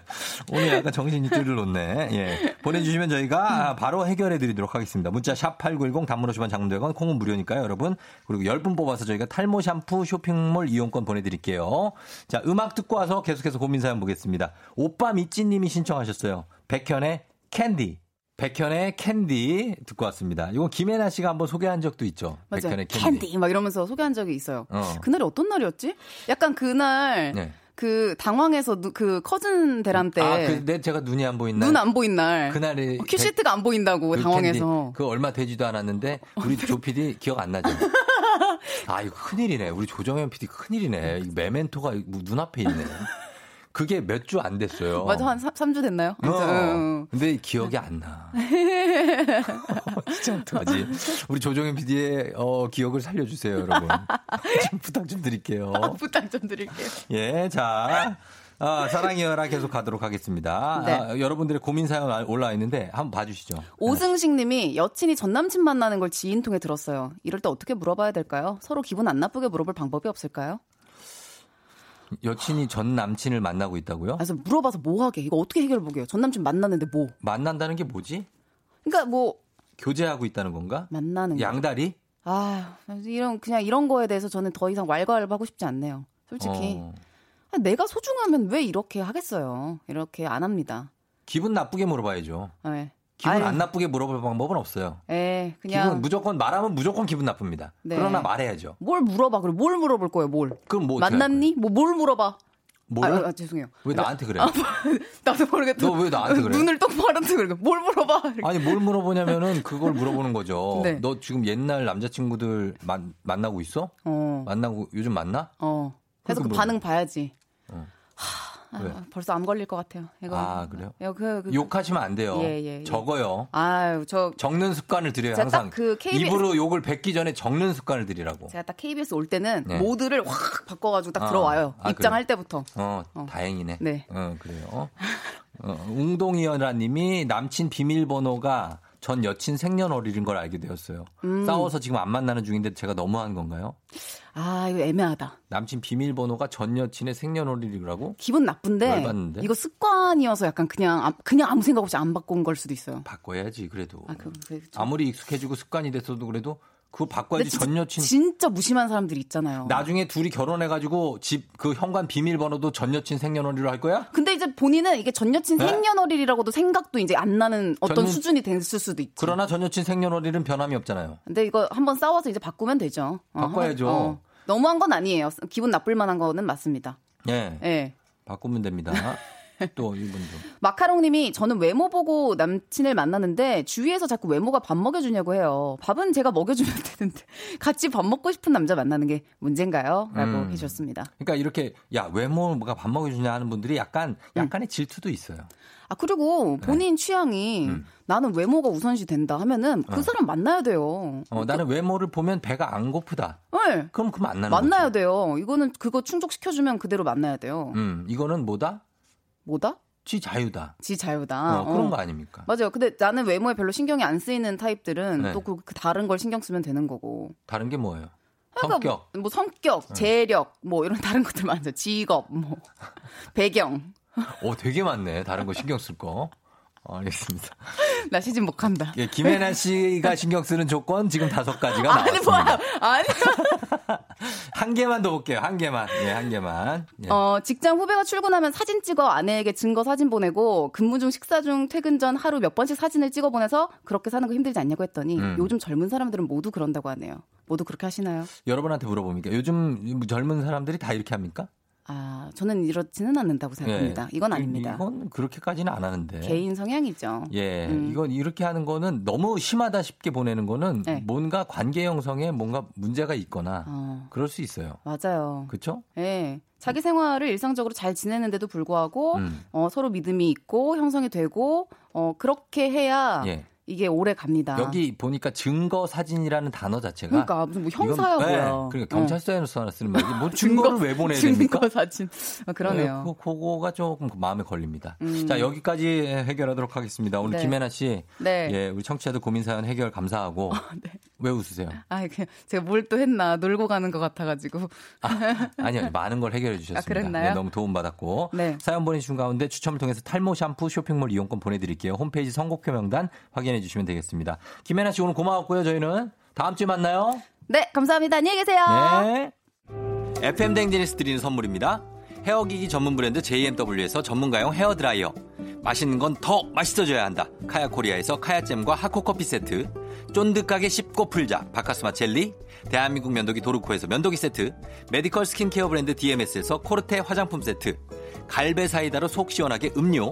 오늘 약간 정신이 뚜를 놓네. 예. 보내주시면 저희가 바로 해결해드리도록 하겠습니다. 문자 샵팔구일공 단문 오십 원 장문대건 콩은 무료니까요, 여러분. 그리고 십 분 뽑아서 저희가 탈모 샴푸 쇼핑몰 이용권 보내드릴게요. 자, 음악 듣고 와서 계속해서 고민사연 보겠습니다. 오빠 미찌님이 신청하셨어요. 백현의 캔디. 백현의 캔디 듣고 왔습니다. 이건 김혜나 씨가 한번 소개한 적도 있죠. 맞아요. 백현의 캔디. 캔디. 막 이러면서 소개한 적이 있어요. 어. 그날이 어떤 날이었지? 약간 그날. 네. 그 당황해서 누, 그 커진 대란 때 아, 그, 내 제가 눈이 안 보인 날 눈 안 보인 날 그날에 어, 큐시트가 안 보인다고 그 당황해서 그 얼마 되지도 않았는데 우리 조 피디 기억 안 나죠? 아 이거 큰일이네. 우리 조정현 피디 큰일이네. 메멘토가 눈앞에 있네. 그게 몇 주 안 됐어요. 맞아. 한 삼 주 됐나요? 어, 응. 근데 기억이 안 나. 진짜 어떡하지? 우리 조정현 피디의 어, 기억을 살려주세요, 여러분. 좀 부탁 좀 드릴게요. 부탁 좀 드릴게요. 예, 자. 아, 사랑이여라 계속 가도록 하겠습니다. 네. 아, 여러분들의 고민 사연 올라와 있는데 한번 봐주시죠. 오승식 님이 여친이 전남친 만나는 걸 지인 통해 들었어요. 이럴 때 어떻게 물어봐야 될까요? 서로 기분 안 나쁘게 물어볼 방법이 없을까요? 여친이 전 남친을 만나고 있다고요? 그래서 물어봐서 뭐하게? 이거 어떻게 해결해보게요? 전 남친 만나는데 뭐? 만난다는 게 뭐지? 그러니까 뭐 교제하고 있다는 건가? 만나는 양다리? 거. 아 이런 그냥 이런 거에 대해서 저는 더 이상 왈가왈부하고 싶지 않네요. 솔직히 어. 내가 소중하면 왜 이렇게 하겠어요? 이렇게 안 합니다. 기분 나쁘게 물어봐야죠. 네. 기분 아유. 안 나쁘게 물어볼 방법은 없어요. 예, 그냥 기분 무조건 말하면 무조건 기분 나쁩니다. 네. 그러나 말해야죠. 뭘 물어봐? 그럼 뭘 물어볼 거예요? 뭘? 그럼 뭐 만났니? 뭐 뭘 물어봐? 뭘? 아, 아, 죄송해요. 왜 나한테 그래? 아, 나도 모르겠다. 너 왜 나한테 그래? 눈을 똑바로 뜨고 뭘 물어봐? 이렇게. 아니 뭘 물어보냐면은 그걸 물어보는 거죠. 네. 너 지금 옛날 남자친구들 만 만나고 있어? 어. 만나고 요즘 만나? 어. 그래서 그 반응 봐야지. 어. 아, 벌써 암 걸릴 것 같아요. 이거. 아 그래요? 그, 그, 그, 욕하시면 안 돼요. 예, 예, 예. 적어요. 아유, 저 적는 습관을 들여요. 항상 그 케이비에스... 입으로 욕을 뱉기 전에 적는 습관을 들이라고. 제가 딱 케이비에스 올 때는 네. 모드를 확 바꿔가지고 딱 아, 들어와요. 아, 입장할 그래요? 때부터. 어, 어, 다행이네. 네. 어, 그래요. 어, 웅동이연아님이 남친 비밀번호가 전 여친 생년월일인 걸 알게 되었어요. 음. 싸워서 지금 안 만나는 중인데 제가 너무한 건가요? 아 이거 애매하다. 남친 비밀번호가 전 여친의 생년월일이라고? 기분 나쁜데. 열받는데? 이거 습관이어서 약간 그냥 그냥 아무 생각 없이 안 바꾼 걸 수도 있어요. 바꿔야지 그래도. 아, 그, 그래도 좀... 아무리 익숙해지고 습관이 됐어도 그래도 그거 바꿔야지 진, 전 여친. 진짜 무심한 사람들이 있잖아요. 나중에 둘이 결혼해가지고 집 그 현관 비밀번호도 전 여친 생년월일로 할 거야? 근데 이제 본인은 이게 전 여친 네? 생년월일이라고도 생각도 이제 안 나는 어떤 전, 수준이 됐을 수도 있지. 그러나 전 여친 생년월일은 변함이 없잖아요. 근데 이거 한번 싸워서 이제 바꾸면 되죠. 어, 바꿔야죠. 한번, 어. 너무한 건 아니에요. 기분 나쁠 만한 거는 맞습니다. 예. 예. 바꾸면 됩니다. 또 이분도 마카롱님이 저는 외모 보고 남친을 만나는데 주위에서 자꾸 외모가 밥 먹여주냐고 해요. 밥은 제가 먹여주면 되는데 같이 밥 먹고 싶은 남자 만나는 게 문제인가요? 라고 음. 해줬습니다. 그러니까 이렇게 야 외모가 밥 먹여주냐 하는 분들이 약간 약간의 음. 질투도 있어요. 아 그리고 본인 네. 취향이 음. 나는 외모가 우선시 된다 하면은 그 어. 사람 만나야 돼요. 어, 나는 외모를 보면 배가 안 고프다. 네. 그럼 그 만나는 만나야 거지. 돼요. 이거는 그거 충족시켜주면 그대로 만나야 돼요. 음 이거는 뭐다? 뭐다? 지 자유다. 지 자유다. 어, 그런 어. 거 아닙니까? 맞아요. 근데 나는 외모에 별로 신경이 안 쓰이는 타입들은 네. 또 그, 그 다른 걸 신경 쓰면 되는 거고. 다른 게 뭐예요? 그러니까 성격. 뭐, 뭐 성격, 네. 재력, 뭐 이런 다른 것들 많죠. 직업, 뭐 배경. 오, 되게 많네. 다른 거 신경 쓸 거. 알겠습니다. 나 시집 못 간다. 예, 김혜나 씨가 신경 쓰는 조건 지금 다섯 가지가 나왔습니다. 아니, 뭐야. 아니요. 한 개만 더 볼게요. 한 개만. 예, 한 개만. 예. 어, 직장 후배가 출근하면 사진 찍어 아내에게 증거 사진 보내고 근무 중, 식사 중, 퇴근 전 하루 몇 번씩 사진을 찍어 보내서 그렇게 사는 거 힘들지 않냐고 했더니 음. 요즘 젊은 사람들은 모두 그런다고 하네요. 모두 그렇게 하시나요? 여러분한테 물어봅니까? 요즘 젊은 사람들이 다 이렇게 합니까? 아, 저는 이렇지는 않는다고 생각합니다. 예, 이건 아닙니다. 이건 그렇게까지는 안 하는데. 개인 성향이죠. 예, 음. 이건 이렇게 하는 거는 너무 심하다 싶게 보내는 거는 네. 뭔가 관계 형성에 뭔가 문제가 있거나 어. 그럴 수 있어요. 맞아요. 그렇죠? 예. 자기 생활을 일상적으로 잘 지내는데도 불구하고 음. 어, 서로 믿음이 있고 형성이 되고 어, 그렇게 해야 예. 이게 오래 갑니다. 여기 보니까 증거 사진이라는 단어 자체가 그러니까 무슨 뭐 형사야 뭐야. 네. 그러니까 경찰서에서 하나 쓰는 말이지. 뭐 증거를 왜 보내야 됩니까? 증거 사진. 아, 그러네요. 네, 그거가 조금 마음에 걸립니다. 음. 자, 여기까지 해결하도록 하겠습니다. 오늘 네. 김혜나 씨, 네. 예, 우리 청취자들 고민 사연 해결 감사하고. 어, 네. 왜 웃으세요? 아, 그냥 제가 뭘 또 했나 놀고 가는 것 같아가지고. 아, 아니요, 많은 걸 해결해 주셨습니다. 아, 그랬나요? 네, 너무 도움 받았고. 네. 사연 보내주신 가운데 추첨을 통해서 탈모 샴푸 쇼핑몰 이용권 보내드릴게요. 홈페이지 선곡표 명단 확인. 해주시면 되겠습니다. 김혜나 씨 오늘 고마웠고요. 저희는 다음 주에 만나요. 네, 감사합니다. 안녕히 계세요. 네. 에프엠 댕지니스 드리는 선물입니다. 헤어기기 전문 브랜드 제이엠더블유에서 전문가용 헤어드라이어. 맛있는 건 더 맛있어져야 한다. 카야코리아에서 카야잼과 하코커피 세트. 쫀득하게 씹고 풀자. 바카스마 젤리. 대한민국 면도기 도르코에서 면도기 세트. 메디컬 스킨케어 브랜드 디엠에스에서 코르테 화장품 세트. 갈배 사이다로 속 시원하게 음료.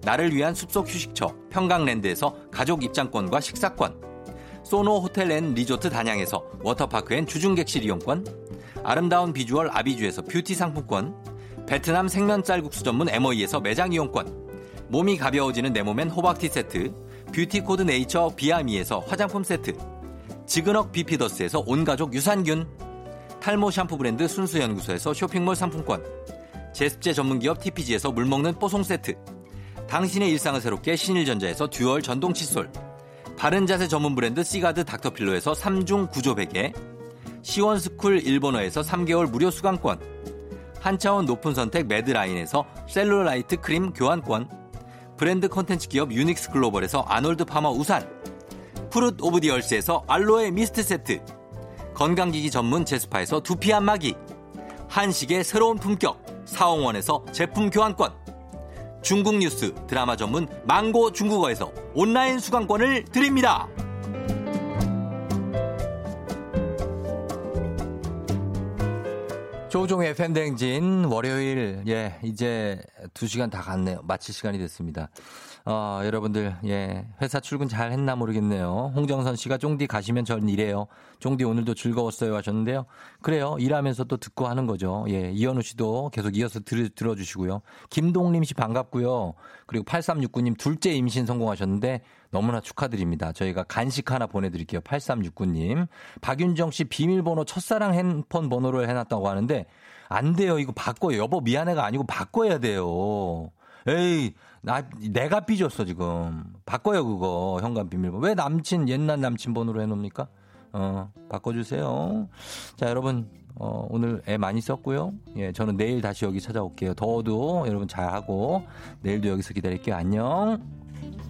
나를 위한 숲속 휴식처 평강랜드에서 가족 입장권과 식사권, 소노 호텔 앤 리조트 단양에서 워터파크 앤 주중객실 이용권, 아름다운 비주얼 아비주에서 뷰티 상품권, 베트남 생면 쌀국수 전문 엠오이에서 매장 이용권, 몸이 가벼워지는 내 몸엔 호박티 세트, 뷰티 코드 네이처 비아미에서 화장품 세트, 지그넉 비피더스에서 온가족 유산균, 탈모 샴푸 브랜드 순수연구소에서 쇼핑몰 상품권, 제습제 전문기업 티피지에서 물먹는 뽀송 세트, 당신의 일상을 새롭게 신일전자에서 듀얼 전동 칫솔, 바른자세 전문 브랜드 시가드 닥터필로에서 삼중 구조 베개, 시원스쿨 일본어에서 삼 개월 무료 수강권, 한차원 높은 선택 매드라인에서 셀룰라이트 크림 교환권, 브랜드 콘텐츠 기업 유닉스 글로벌에서 아놀드 파마 우산, 푸릇 오브 디얼스에서 알로에 미스트 세트, 건강기기 전문 제스파에서 두피 안마기, 한식의 새로운 품격 사홍원에서 제품 교환권, 중국 뉴스 드라마 전문 망고 중국어에서 온라인 수강권을 드립니다. 조종의 팬댕진 월요일 예 이제 두 시간 다 갔네요. 마칠 시간이 됐습니다. 어, 여러분들 예 회사 출근 잘 했나 모르겠네요. 홍정선 씨가 쫑디 가시면 전 이래요. 쫑디 오늘도 즐거웠어요 하셨는데요. 그래요. 일하면서 또 듣고 하는 거죠. 예 이현우 씨도 계속 이어서 들, 들어주시고요. 김동림 씨 반갑고요. 그리고 팔삼육구 님 둘째 임신 성공하셨는데 너무나 축하드립니다. 저희가 간식 하나 보내드릴게요. 팔삼육구 님. 박윤정 씨 비밀번호 첫사랑 핸폰 번호를 해놨다고 하는데 안 돼요. 이거 바꿔요. 여보 미안해가 아니고 바꿔야 돼요. 에이 나 내가 삐졌어 지금. 바꿔요 그거 현관 비밀번호. 왜 남친 옛날 남친 번호로 해놓습니까? 어 바꿔주세요. 자 여러분 어, 오늘 애 많이 썼고요. 예 저는 내일 다시 여기 찾아올게요. 더워도 여러분 잘하고 내일도 여기서 기다릴게요. 안녕.